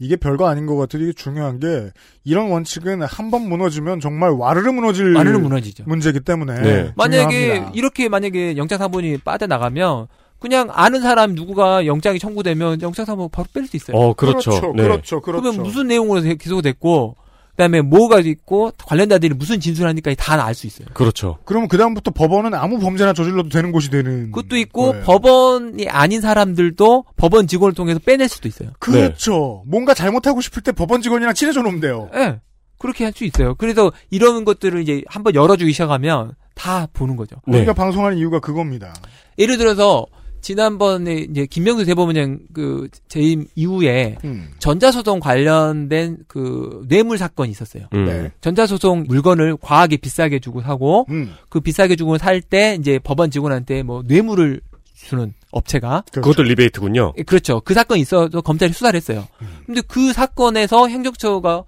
이게 별거 아닌 것 같아. 이게 중요한 게 이런 원칙은 한 번 무너지면 정말 와르르 무너지죠. 문제이기 때문에 네. 만약에 이렇게 만약에 영장 사본이 빠져나가면 그냥 아는 사람 누구가 영장이 청구되면 영장 사본 바로 뺄 수 있어요. 그렇죠. 네. 그렇죠. 그러면 무슨 내용으로 기소됐고 그다음에 뭐가 있고 관련자들이 무슨 진술하니까 다 알 수 있어요. 그렇죠. 그러면 그다음부터 법원은 아무 범죄나 저질러도 되는 곳이 되는. 그것도 있고 거예요. 법원이 아닌 사람들도 법원 직원을 통해서 빼낼 수도 있어요. 그렇죠. 네. 뭔가 잘못하고 싶을 때 법원 직원이랑 친해져 놓으면 돼요. 네. 그렇게 할 수 있어요. 그래서 이런 것들을 이제 한번 열어주기 시작하면 다 보는 거죠. 우리가 네. 방송하는 이유가 그겁니다. 예를 들어서 지난번에 이제 김명수 대법원장 그 재임 이후에 전자소송 관련된 그 뇌물 사건이 있었어요. 네. 전자소송 물건을 과하게 비싸게 주고 사고 그 비싸게 주고 살 때 이제 법원 직원한테 뭐 뇌물을 주는 업체가 그것도 리베이트군요. 그렇죠. 그 사건이 있어서 검찰이 수사를 했어요. 근데 그 사건에서 행정처가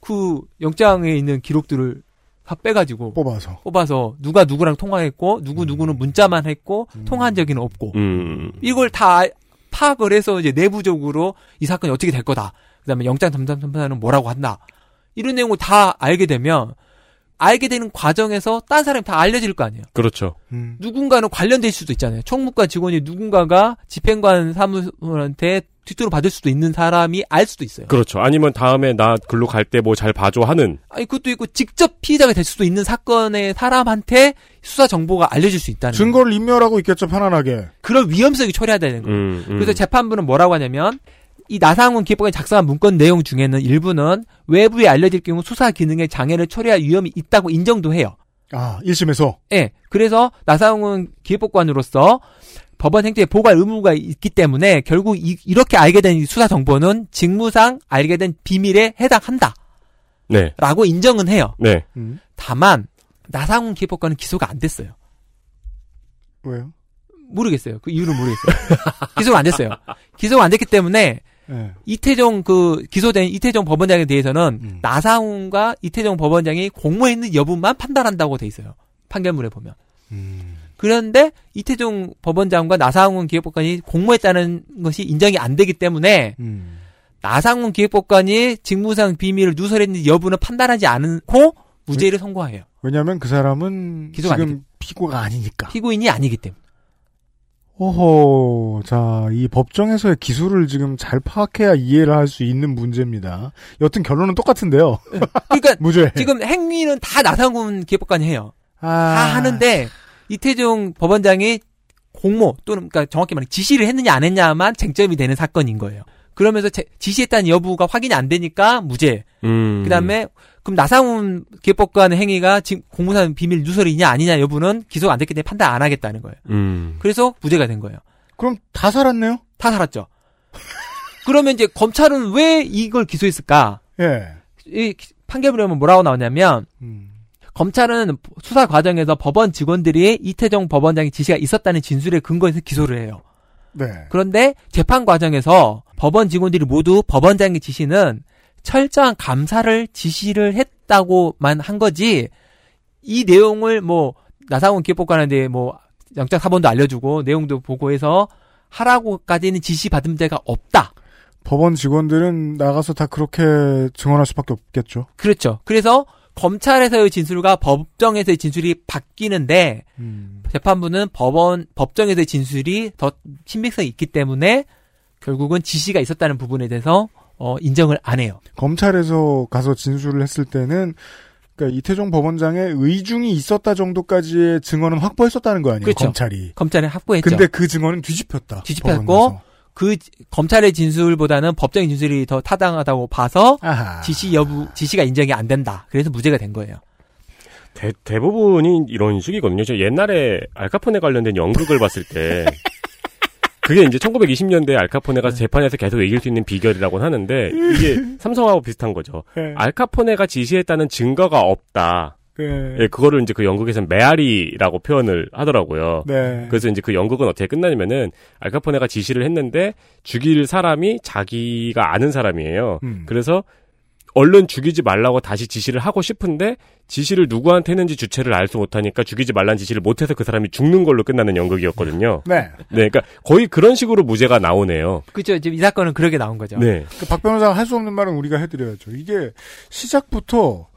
그 영장에 있는 기록들을 다 빼가지고 뽑아서 누가 누구랑 통화했고 누구는 문자만 했고 통화한 적은 없고 이걸 다 파악을 해서 이제 내부적으로 이 사건이 어떻게 될 거다. 그다음에 영장 담당판사는 뭐라고 한다. 이런 내용을 다 알게 되면 알게 되는 과정에서 다른 사람이 다 알려질 거 아니에요. 그렇죠. 누군가는 관련될 수도 있잖아요. 총무과 직원이 누군가가 집행관 사무소한테 뒷돈을 받을 수도 있는 사람이 알 수도 있어요. 그렇죠. 아니면 다음에 나 글로 갈 때 뭐 잘 봐줘 하는. 아니 그것도 있고 직접 피의자가 될 수도 있는 사건의 사람한테 수사 정보가 알려질 수 있다는. 증거를 인멸하고 있겠죠. 편안하게. 그런 위험성이 초래해야 되는 거예요. 그래서 재판부는 뭐라고 하냐면 이 나상훈 기획관이 작성한 문건 내용 중에는 일부는 외부에 알려질 경우 수사 기능에 장애를 초래할 위험이 있다고 인정도 해요. 아, 1심에서? 네. 그래서 나상훈 기획관으로서 법원 행정처에 보고할 의무가 있기 때문에 결국 이렇게 알게 된 수사 정보는 직무상 알게 된 비밀에 해당한다. 네. 라고 인정은 해요. 네. 다만 나상훈 기획관은 기소가 안 됐어요. 왜요? 모르겠어요. 그 이유는 모르겠어요. 기소가 안 됐어요. 기소가 안 됐기 때문에 네. 이태종 기소된 이태종 법원장에 대해서는 나상훈과 이태종 법원장이 공모했는 여부만 판단한다고 돼 있어요. 판결문에 보면. 그런데 이태종 법원장과 나상훈 기획법관이 공모했다는 것이 인정이 안 되기 때문에 나상훈 기획법관이 직무상 비밀을 누설했는지 여부는 판단하지 않고 무죄를 선고해요. 왜냐하면 그 사람은 지금 피고가 아니니까. 피고인이 아니기 때문에. 오호, 자, 이 법정에서의 기술을 지금 잘 파악해야 이해를 할 수 있는 문제입니다. 여튼 결론은 똑같은데요. 그러니까 무죄. 지금 행위는 다 나상훈 기획법관이 해요. 다 하는데 이태종 법원장이 공모 또는 그러니까 정확히 말해 지시를 했느냐 안 했냐만 쟁점이 되는 사건인 거예요. 그러면서 지시했다는 여부가 확인이 안 되니까 무죄. 그다음에 그럼 나상훈 기획법관의 행위가 지금 공무상 비밀 누설이냐 아니냐 여부는 기소가 안 됐기 때문에 판단 안 하겠다는 거예요. 그래서 무죄가 된 거예요. 그럼 다 살았네요? 다 살았죠. 그러면 이제 검찰은 왜 이걸 기소했을까? 예. 이 판결문에 보면 뭐라고 나오냐면 검찰은 수사 과정에서 법원 직원들이 이태종 법원장의 지시가 있었다는 진술에 근거해서 기소를 해요. 네. 그런데 재판 과정에서 법원 직원들이 모두 법원장의 지시는 철저한 감사를 지시를 했다고만 한 거지 이 내용을 뭐 나상훈 기획법관한테 뭐 영장 사본도 알려주고 내용도 보고해서 하라고까지는 지시 받은 데가 없다. 법원 직원들은 나가서 다 그렇게 증언할 수밖에 없겠죠. 그렇죠. 그래서 검찰에서의 진술과 법정에서의 진술이 바뀌는데 재판부는 법정에서의 진술이 더 신빙성이 있기 때문에 결국은 지시가 있었다는 부분에 대해서 인정을 안 해요. 검찰에서 가서 진술을 했을 때는 그러니까 이태종 법원장의 의중이 있었다 정도까지의 증언은 확보했었다는 거 아니에요? 그렇죠. 검찰이 확보했죠. 근데 그 증언은 뒤집혔고 법원에서. 그 검찰의 진술보다는 법정의 진술이 더 타당하다고 봐서 아하. 지시가 인정이 안 된다. 그래서 무죄가 된 거예요. 대부분이 이런 식이거든요. 저 옛날에 알카포네 관련된 연극을 봤을 때. 그게 이제 1920년대 알카포네가 재판에서 계속 이길 수 있는 비결이라고 하는데 이게 삼성하고 비슷한 거죠. 알카포네가 지시했다는 증거가 없다. 예, 그거를 이제 그 연극에서는 메아리라고 표현을 하더라고요. 네. 그래서 이제 그 연극은 어떻게 끝나냐면은 알카포네가 지시를 했는데 죽일 사람이 자기가 아는 사람이에요. 그래서 얼른 죽이지 말라고 다시 지시를 하고 싶은데 지시를 누구한테 했는지 주체를 알 수 못하니까 죽이지 말란 지시를 못해서 그 사람이 죽는 걸로 끝나는 연극이었거든요. 네. 네, 그러니까 거의 그런 식으로 무죄가 나오네요. 그렇죠. 지금 이 사건은 그렇게 나온 거죠. 네. 그러니까 박 변호사가 할 수 없는 말은 우리가 해드려야죠. 이게 시작부터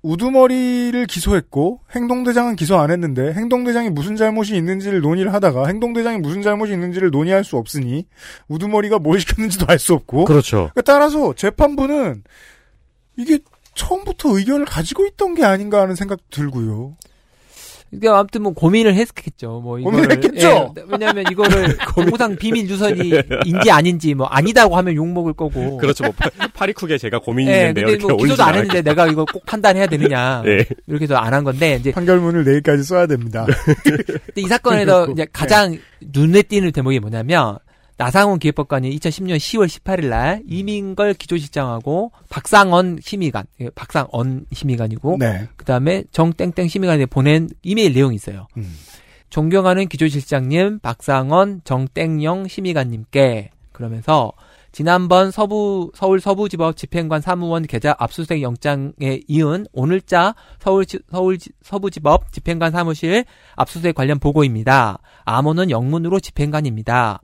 우두머리를 기소했고 행동대장은 기소 안 했는데 행동대장이 무슨 잘못이 있는지를 논의를 하다가 행동대장이 무슨 잘못이 있는지를 논의할 수 없으니 우두머리가 뭘 시켰는지도 알 수 없고. 그렇죠. 그러니까 따라서 재판부는 이게 처음부터 의견을 가지고 있던 게 아닌가 하는 생각 들고요. 그러니까 아무튼 뭐 고민을 했겠죠. 뭐 이거를 고민했겠죠. 예, 왜냐하면 이거를 공무상 비밀 유선인지 아닌지 뭐 아니다고 하면 욕 먹을 거고. 그렇죠. 뭐 파리쿡에 제가 고민했는데요. 예, 근데 뭐 기소도 안 했는데 내가 이거 꼭 판단해야 되느냐. 예. 이렇게 해서 안 한 건데 이제 판결문을 내일까지 써야 됩니다. 근데 이 사건에서 이제 가장 눈에 띄는 대목이 뭐냐면 나상훈 기획법관이 2010년 10월 18일 날 이민걸 기조실장하고 박상언 심의관이고 네. 그다음에 정땡땡 심의관에 보낸 이메일 내용이 있어요. 존경하는 기조실장님, 박상언, 정땡영 심의관님께 그러면서 지난번 서울 서부지법 집행관 사무원 계좌 압수수색 영장에 이은 오늘자 서부지법 집행관 사무실 압수수색 관련 보고입니다. 암호는 영문으로 집행관입니다.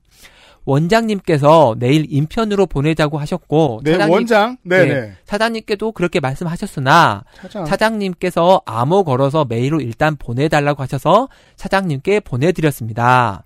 원장님께서 내일 인편으로 보내자고 하셨고 네, 차장님, 원장? 네, 차장님께도 그렇게 말씀하셨으나 차장님께서 암호 걸어서 메일로 일단 보내달라고 하셔서 차장님께 보내드렸습니다.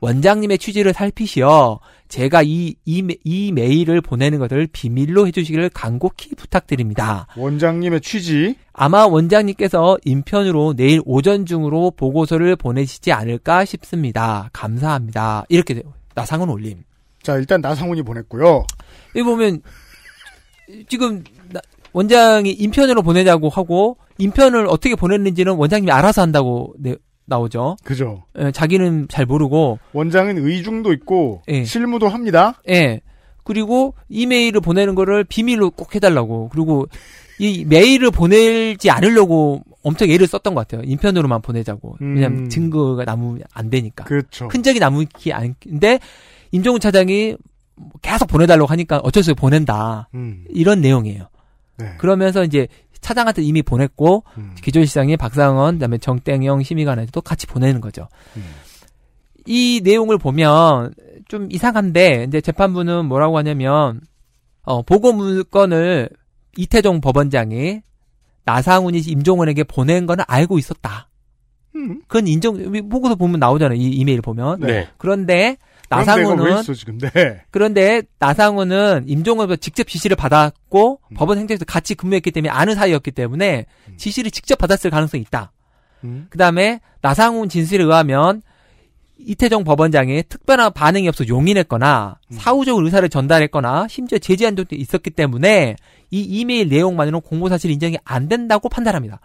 원장님의 취지를 살피시어 제가 이 메일을 보내는 것을 비밀로 해주시기를 간곡히 부탁드립니다. 원장님의 취지? 아마 원장님께서 인편으로 내일 오전 중으로 보고서를 보내시지 않을까 싶습니다. 감사합니다. 이렇게 돼요. 나상훈 올림. 자, 일단 나상훈이 보냈고요. 여기 보면 지금 원장이 인편으로 보내자고 하고 인편을 어떻게 보냈는지는 원장님이 알아서 한다고 나오죠. 그죠. 예, 자기는 잘 모르고 원장은 의중도 있고 예. 실무도 합니다. 예. 그리고 이메일을 보내는 거를 비밀로 꼭 해달라고. 그리고 이 메일을 보내지 않으려고 엄청 애를 썼던 것 같아요. 인편으로만 보내자고. 왜냐면 증거가 남으면 안 되니까. 그렇죠. 흔적이 남기 않는데 임종훈 차장이 계속 보내달라고 하니까 어쩔 수 없이 보낸다. 이런 내용이에요. 네. 그러면서 이제 차장한테 이미 보냈고 기조실장이 박상원, 그다음에 정땡영 심의관한테도 같이 보내는 거죠. 이 내용을 보면 좀 이상한데 이제 재판부는 뭐라고 하냐면 보고 물건을 이태종 법원장이 나상훈이 임종헌에게 보낸 거는 알고 있었다. 그건 보고서 보면 나오잖아요. 이 이메일 보면. 네. 그런데 나상훈은 그런데 나상훈은 임종헌에서 직접 지시를 받았고 법원행정처에서 같이 근무했기 때문에 아는 사이였기 때문에 지시를 직접 받았을 가능성이 있다. 그다음에 나상훈 진술에 의하면 이태종 법원장이 특별한 반응이 없어 용인했거나 사후적으로 의사를 전달했거나 심지어 제지한 적도 있었기 때문에 이 이메일 내용만으로는 공모사실 인정이 안 된다고 판단합니다.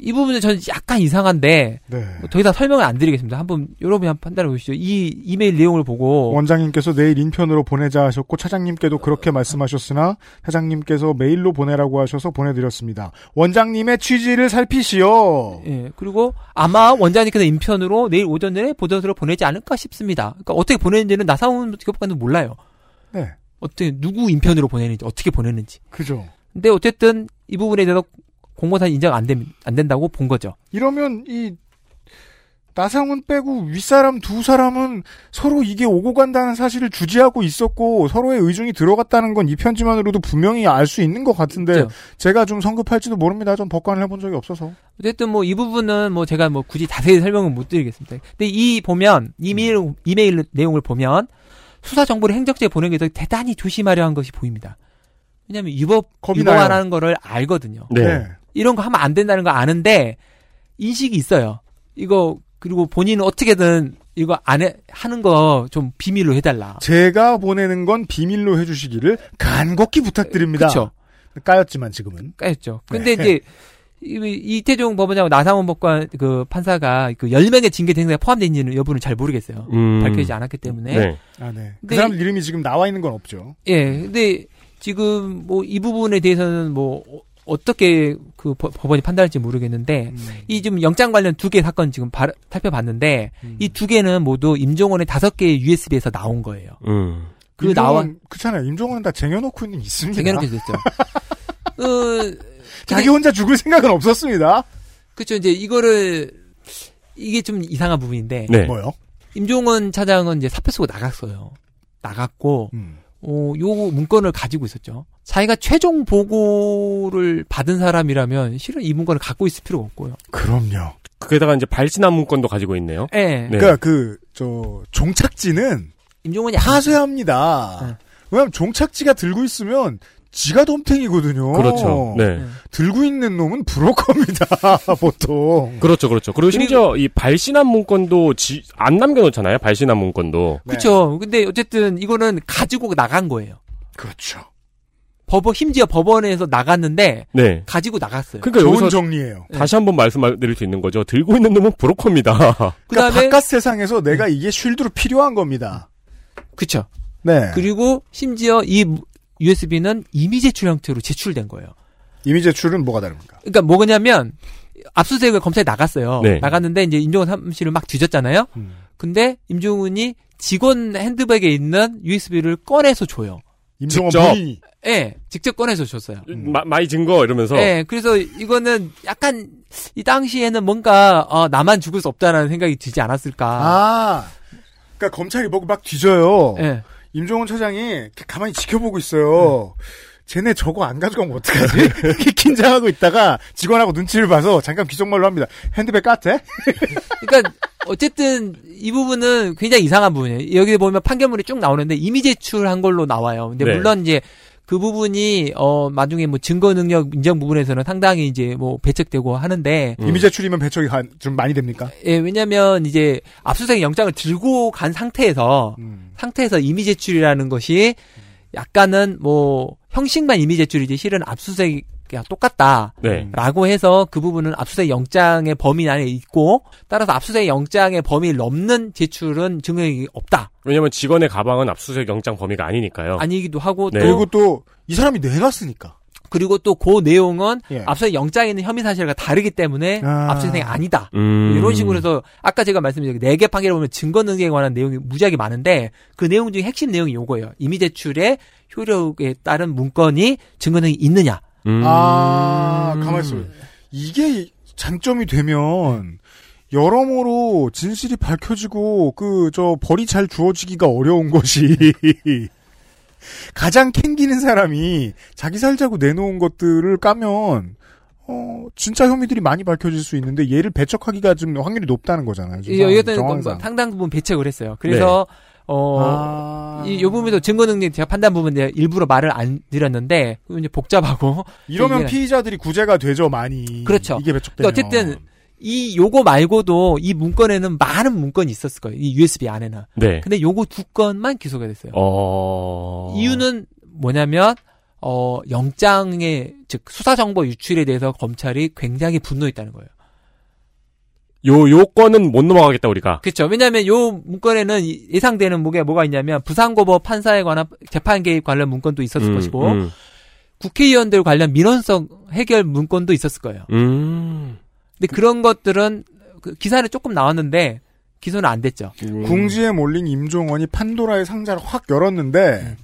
이 부분은 저는 약간 이상한데 네. 더 이상 설명을 안 드리겠습니다. 한번 여러분이 한번 판단해 보시죠. 이 이메일 내용을 보고 원장님께서 내일 인편으로 보내자 하셨고 차장님께도 그렇게 말씀하셨으나 차장님께서 메일로 보내라고 하셔서 보내드렸습니다. 원장님의 취지를 살피시오. 예. 그리고 아마 원장님께서 인편으로 내일 오전에 보도서를 보내지 않을까 싶습니다. 그러니까 어떻게 보내는지는 나상훈 기업관도 몰라요. 네. 어떻게 누구 인편으로 보내는지 어떻게 보내는지. 그죠. 근데 어쨌든 이 부분에 대해서 공모사실 인정 안 된다고 본 거죠. 이러면 이 나상훈 빼고 윗사람 두 사람은 서로 이게 오고 간다는 사실을 주지하고 있었고 서로의 의중이 들어갔다는 건 이 편지만으로도 분명히 알 수 있는 것 같은데 그렇죠. 제가 좀 성급할지도 모릅니다. 전 법관을 해본 적이 없어서. 어쨌든 뭐 이 부분은 뭐 제가 뭐 굳이 자세히 설명은 못 드리겠습니다. 근데 이 보면 이메일 내용을 보면 수사 정보를 행정처에 보낸 게 대단히 조심하려 한 것이 보입니다. 왜냐하면 위법하다는 거를 알거든요. 네. 이런 거 하면 안 된다는 거 아는데 인식이 있어요. 이거 그리고 본인은 어떻게든 이거 하는 거 좀 비밀로 해달라. 제가 보내는 건 비밀로 해주시기를 간곡히 부탁드립니다. 그렇죠. 까였지만 지금은 까였죠. 근데 네. 이제 이태종 법원장하고 나상훈 법관 그 판사가 그 10명의 징계 대상에 포함된지는 여부는 잘 모르겠어요. 밝혀지지 않았기 때문에. 네. 아, 네. 근데, 그 사람들 이름이 지금 나와 있는 건 없죠. 예. 근데 지금 뭐 이 부분에 대해서는 뭐. 어떻게 그 법원이 판단할지 모르겠는데 이 지금 영장 관련 2개 사건 지금 살펴봤는데 이 2개는 모두 임종헌의 5개의 USB에서 나온 거예요. 그 임종헌, 그렇잖아요. 임종헌은 다 쟁여놓고 있습니다. 쟁여놓고 있었죠. 자기 혼자 죽을 생각은 없었습니다. 그렇죠. 이제 이거를 이게 좀 이상한 부분인데. 네. 뭐요? 임종헌 차장은 이제 사표 쓰고 나갔어요. 나갔고 요 문건을 가지고 있었죠. 자기가 최종 보고를 받은 사람이라면 실은 이 문건을 갖고 있을 필요가 없고요. 그럼요. 그게다가 이제 발신한 문건도 가지고 있네요. 네. 그러니까 종착지는 임종헌이 파쇄합니다. 네. 왜냐하면 종착지가 들고 있으면 지가 덤탱이거든요. 그렇죠. 네. 들고 있는 놈은 브로커입니다. 보통. 그렇죠, 그렇죠. 그리고 심지어 이 발신한 문건도 안 남겨놓잖아요. 발신한 문건도. 네. 그렇죠. 근데 어쨌든 이거는 가지고 나간 거예요. 그렇죠. 심지어 법원에서 나갔는데 네. 가지고 나갔어요. 그러니까 좋은 정리예요. 다시 한번 말씀드릴 수 있는 거죠. 들고 있는 놈은 브로커입니다. 그러니까 바깥 세상에서 내가 이게 쉴드로 필요한 겁니다. 그렇죠. 네. 그리고 심지어 이 USB는 이미 제출 형태로 제출된 거예요. 이미 제출은 뭐가 다릅니까? 그러니까 뭐냐면 압수수색을 검찰에 나갔어요. 네. 나갔는데 이제 임종헌 사무실을 막 뒤졌잖아요. 근데 임종헌이 직원 핸드백에 있는 USB를 꺼내서 줘요. 임종헌 본인이. 네, 직접 꺼내서 줬어요. 마이 증거 이러면서. 네, 그래서 이거는 약간 이 당시에는 뭔가 나만 죽을 수 없다라는 생각이 들지 않았을까. 그러니까 검찰이 보고 막 뒤져요. 네. 임종헌 차장이 가만히 지켜보고 있어요. 쟤네 저거 안 가져가면 어떡하지? 긴장하고 있다가 직원하고 눈치를 봐서 잠깐 귀속말로 합니다. 핸드백 까대? 그러니까 어쨌든 이 부분은 굉장히 이상한 부분이에요. 여기 보면 판결문이 쭉 나오는데 이미 제출한 걸로 나와요. 근데 네. 물론 이제 그 부분이 나중에 뭐 증거 능력 인정 부분에서는 상당히 이제 뭐 배척되고 하는데 이미 제출이면 배척이 좀 많이 됩니까? 예, 왜냐면 이제 압수수색 영장을 들고 간 상태에서 이미 제출이라는 것이 약간은 뭐 형식만 이미 제출이지 실은 압수수색이 똑같다. 네. 라고 해서 그 부분은 압수수색 영장의 범위 안에 있고 따라서 압수수색 영장의 범위를 넘는 제출은 증명이 없다. 왜냐면 직원의 가방은 압수수색 영장 범위가 아니니까요. 아니기도 하고 네. 그리고 또 이 사람이 내가 쓰니까. 그리고 또 그 내용은 압수수색 영장에 있는 혐의 사실과 다르기 때문에 압수수색이 아니다. 이런 식으로 해서 아까 제가 말씀드린 4개 판결을 보면 증거 능력에 관한 내용이 무지하게 많은데 그 내용 중에 핵심 내용이 요거예요. 이미 제출의 효력에 따른 문건이 증거 능력이 있느냐. 가만있어. 이게 장점이 되면, 여러모로 진실이 밝혀지고, 벌이 잘 주어지기가 어려운 것이, 가장 캥기는 사람이 자기 살자고 내놓은 것들을 까면, 진짜 혐의들이 많이 밝혀질 수 있는데, 얘를 배척하기가 좀 확률이 높다는 거잖아요. 상당 부분 배척을 했어요. 그래서, 네. 요 부분도 증거 능력 제가 판단 부분에 일부러 말을 안 드렸는데 이제 복잡하고 이러면 피의자들이 구제가 되죠 많이. 그렇죠. 이게 배척되면. 어쨌든 요거 말고도 이 문건에는 많은 문건이 있었을 거예요. 이 USB 안에는. 네. 근데 요거 2건만 기소가 됐어요. 이유는 뭐냐면 영장의 즉 수사 정보 유출에 대해서 검찰이 굉장히 분노했다는 거예요. 요건은 못 넘어가겠다, 우리가. 그렇죠. 왜냐면 요 문건에는 예상되는 뭐가 있냐면 부산고법 판사에 관한 재판 개입 관련 문건도 있었을 것이고 국회의원들 관련 민원성 해결 문건도 있었을 거예요. 근데 그런 것들은 기사에 조금 나왔는데 기소는 안 됐죠. 궁지에 몰린 임종헌이 판도라의 상자를 확 열었는데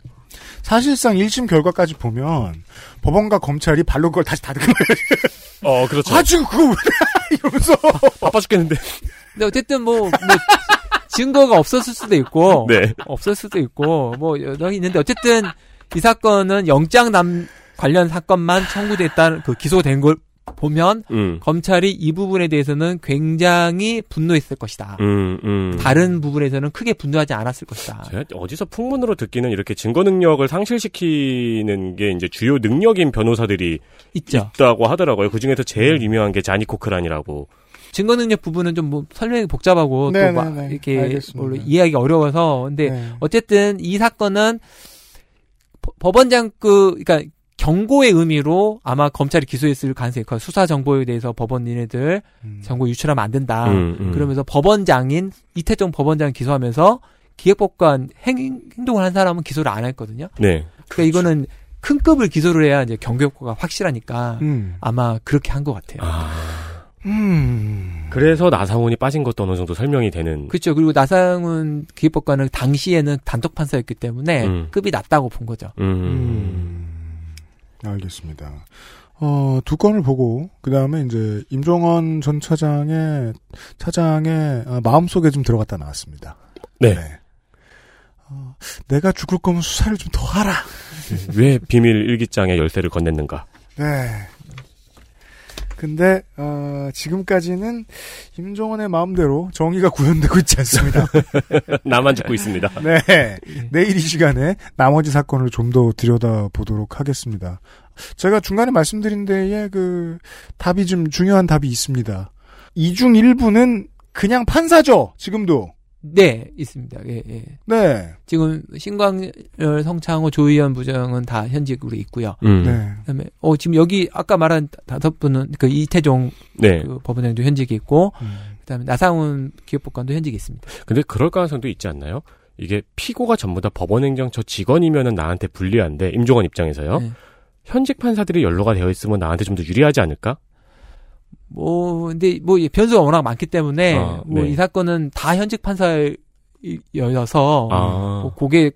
사실상 1심 결과까지 보면 법원과 검찰이 발로 그걸 다시 닫은 거예요. 그렇죠. 지금 그거 왜 이러면서 바빠 죽겠는데. 근데 어쨌든 뭐 증거가 없었을 수도 있고, 네. 없었을 수도 있고 뭐 여러 있는데 어쨌든 이 사건은 영장남 관련 사건만 청구됐다는 기소된 걸 보면 검찰이 이 부분에 대해서는 굉장히 분노했을 것이다. 다른 부분에서는 크게 분노하지 않았을 것이다. 제가 어디서 풍문으로 듣기는 이렇게 증거 능력을 상실시키는 게 이제 주요 능력인 변호사들이 있다고 하더라고요. 그 중에서 제일 유명한 게 자니 코크란이라고. 증거 능력 부분은 좀 설명이 복잡하고 또 막 이렇게 이해하기 어려워서 근데 어쨌든 이 사건은 법원장 그러니까 경고의 의미로 아마 검찰이 기소했을 가능성이 커요. 수사 정보에 대해서 법원 니네들 정보 유출하면 안 된다. 그러면서 법원장인 이태종 법원장 기소하면서 기획법관 행동을 한 사람은 기소를 안 했거든요. 네. 그러니까 이거는 큰 급을 기소를 해야 이제 경고 효과가 확실하니까 아마 그렇게 한 것 같아요. 그래서 나상훈이 빠진 것도 어느 정도 설명이 되는. 그렇죠. 그리고 나상훈 기획법관은 당시에는 단독 판사였기 때문에 급이 낮다고 본 거죠. 알겠습니다. 두 건을 보고 그 다음에 이제 임종헌 전 차장의 마음속에 좀 들어갔다 나왔습니다. 네. 네. 내가 죽을 거면 수사를 좀 더 하라. 왜 비밀 일기장의 열쇠를 건넸는가? 네. 근데 지금까지는 임종헌의 마음대로 정의가 구현되고 있지 않습니다. 나만 듣고 있습니다. 네, 내일 이 시간에 나머지 사건을 좀 더 들여다보도록 하겠습니다. 제가 중간에 말씀드린 데에 그 답이 좀 중요한 답이 있습니다. 이 중 일부는 그냥 판사죠. 지금도. 네, 있습니다. 예, 예. 네. 지금 신광렬, 성창호, 조의연 부장은 다 현직으로 있고요. 네. 그다음에 지금 여기 아까 말한 다섯 분은 그 이태종 네. 그 법원행정처 현직이 있고, 그다음에 나상훈 기획법관도 현직이 있습니다. 근데 그럴 가능성도 있지 않나요? 이게 피고가 전부 다 법원행정처 직원이면은 나한테 불리한데 임종헌 입장에서요. 네. 현직 판사들이 연로가 되어 있으면 나한테 좀 더 유리하지 않을까? 근데, 변수가 워낙 많기 때문에, 네. 이 사건은 다 현직 판사여서, 그게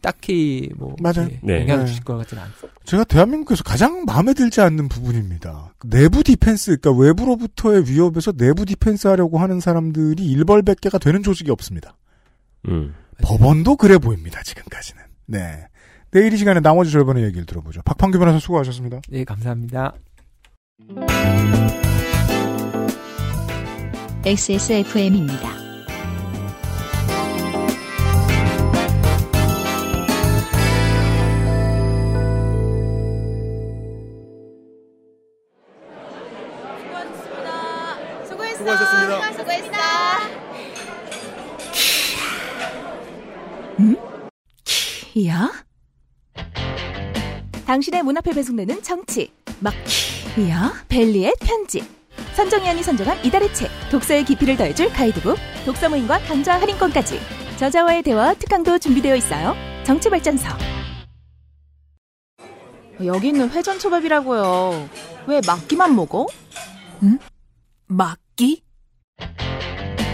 딱히, 맞아요. 네. 영향을 주실 것 같지는 않습니다. 제가 대한민국에서 가장 마음에 들지 않는 부분입니다. 내부 디펜스, 그러니까 외부로부터의 위협에서 내부 디펜스 하려고 하는 사람들이 일벌백계가 되는 조직이 없습니다. 법원도 그래 보입니다, 지금까지는. 네. 내일 이 시간에 나머지 절반의 얘기를 들어보죠. 박판규 변호사 수고하셨습니다. 네, 감사합니다. XSFM입니다. 수고하셨습니다. 키야? 당신의 문 앞에 배송되는 정치 마키아벨리의 편지. 선정위원이 선정한 이달의 책, 독서의 깊이를 더해줄 가이드북, 독서 모임과 강좌 할인권까지 저자와의 대화 특강도 준비되어 있어요. 정치발전서. 여기 있는 회전초밥이라고요. 왜 막기만 먹어? 응? 막기?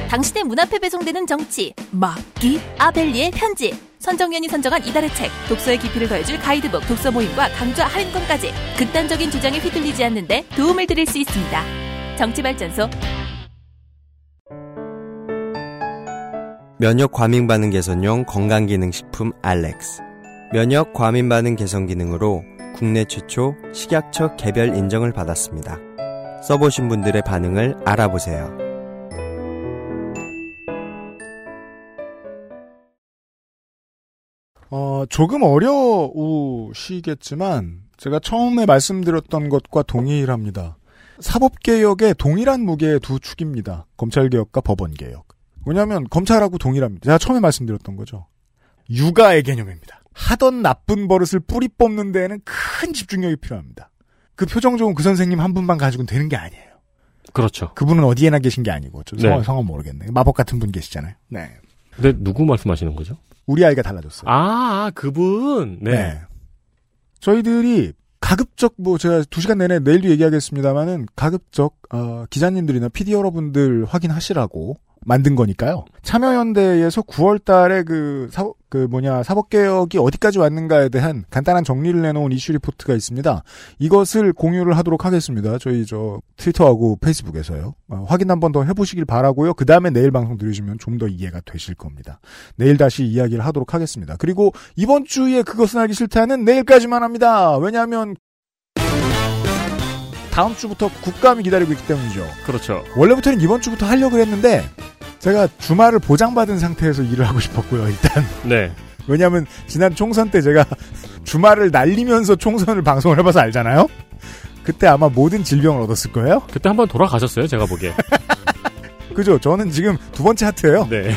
당신의 문 앞에 배송되는 정치 마키아벨리의 편지. 선정위원이 선정한 이달의 책, 독서의 깊이를 더해줄 가이드북, 독서 모임과 강좌 할인권까지 극단적인 주장에 휘둘리지 않는 데 도움을 드릴 수 있습니다. 정치발전소. 면역 과민 반응 개선용 건강기능식품 알렉스. 면역 과민 반응 개선 기능으로 국내 최초 식약처 개별 인정을 받았습니다. 써보신 분들의 반응을 알아보세요. 조금 어려우시겠지만 제가 처음에 말씀드렸던 것과 동일합니다. 사법개혁의 동일한 무게의 두 축입니다. 검찰개혁과 법원개혁. 왜냐하면 검찰하고 동일합니다. 제가 처음에 말씀드렸던 거죠. 육아의 개념입니다. 하던 나쁜 버릇을 뿌리 뽑는 데에는 큰 집중력이 필요합니다. 그 표정 좋은 그 선생님 한 분만 가지고는 되는 게 아니에요. 그렇죠. 그분은 어디에나 계신 게 아니고 성함 모르겠네. 마법 같은 분 계시잖아요. 네. 근데 누구 말씀하시는 거죠? 우리 아이가 달라졌어요. 그분? 네. 네. 저희들이 가급적, 제가 2시간 내내 내일도 얘기하겠습니다만은, 가급적, 기자님들이나 PD 여러분들 확인하시라고 만든 거니까요. 참여연대에서 9월 달에 사법개혁이 어디까지 왔는가에 대한 간단한 정리를 내놓은 이슈 리포트가 있습니다. 이것을 공유를 하도록 하겠습니다. 저희 트위터하고 페이스북에서요. 확인 한 번 더 해보시길 바라고요. 그 다음에 내일 방송 들으시면 좀 더 이해가 되실 겁니다. 내일 다시 이야기를 하도록 하겠습니다. 그리고 이번 주에 그것은 알기 싫다는 내일까지만 합니다. 왜냐하면 다음 주부터 국감이 기다리고 있기 때문이죠. 그렇죠. 원래부터는 이번 주부터 하려고 했는데 제가 주말을 보장받은 상태에서 일을 하고 싶었고요, 일단. 네. 왜냐하면 지난 총선 때 제가 주말을 날리면서 총선을 방송을 해봐서 알잖아요. 그때 아마 모든 질병을 얻었을 거예요. 그때 한번 돌아가셨어요, 제가 보기에. 그죠? 저는 지금 2번째 하트예요. 네.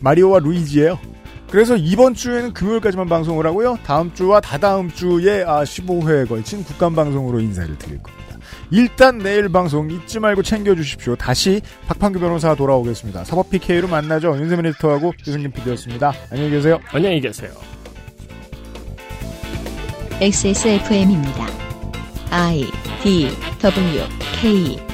마리오와 루이지예요. 그래서 이번 주에는 금요일까지만 방송을 하고요. 다음 주와 다다음 주에 15회에 걸친 국감 방송으로 인사를 드릴 겁니다. 일단 내일 방송 잊지 말고 챙겨주십시오. 다시 박판규 변호사 돌아오겠습니다. 사법 PK로 만나죠. 윤세민 에디터하고 유승균 PD였습니다. 안녕히 계세요. 안녕히 계세요. XSFM입니다. I, D, W, K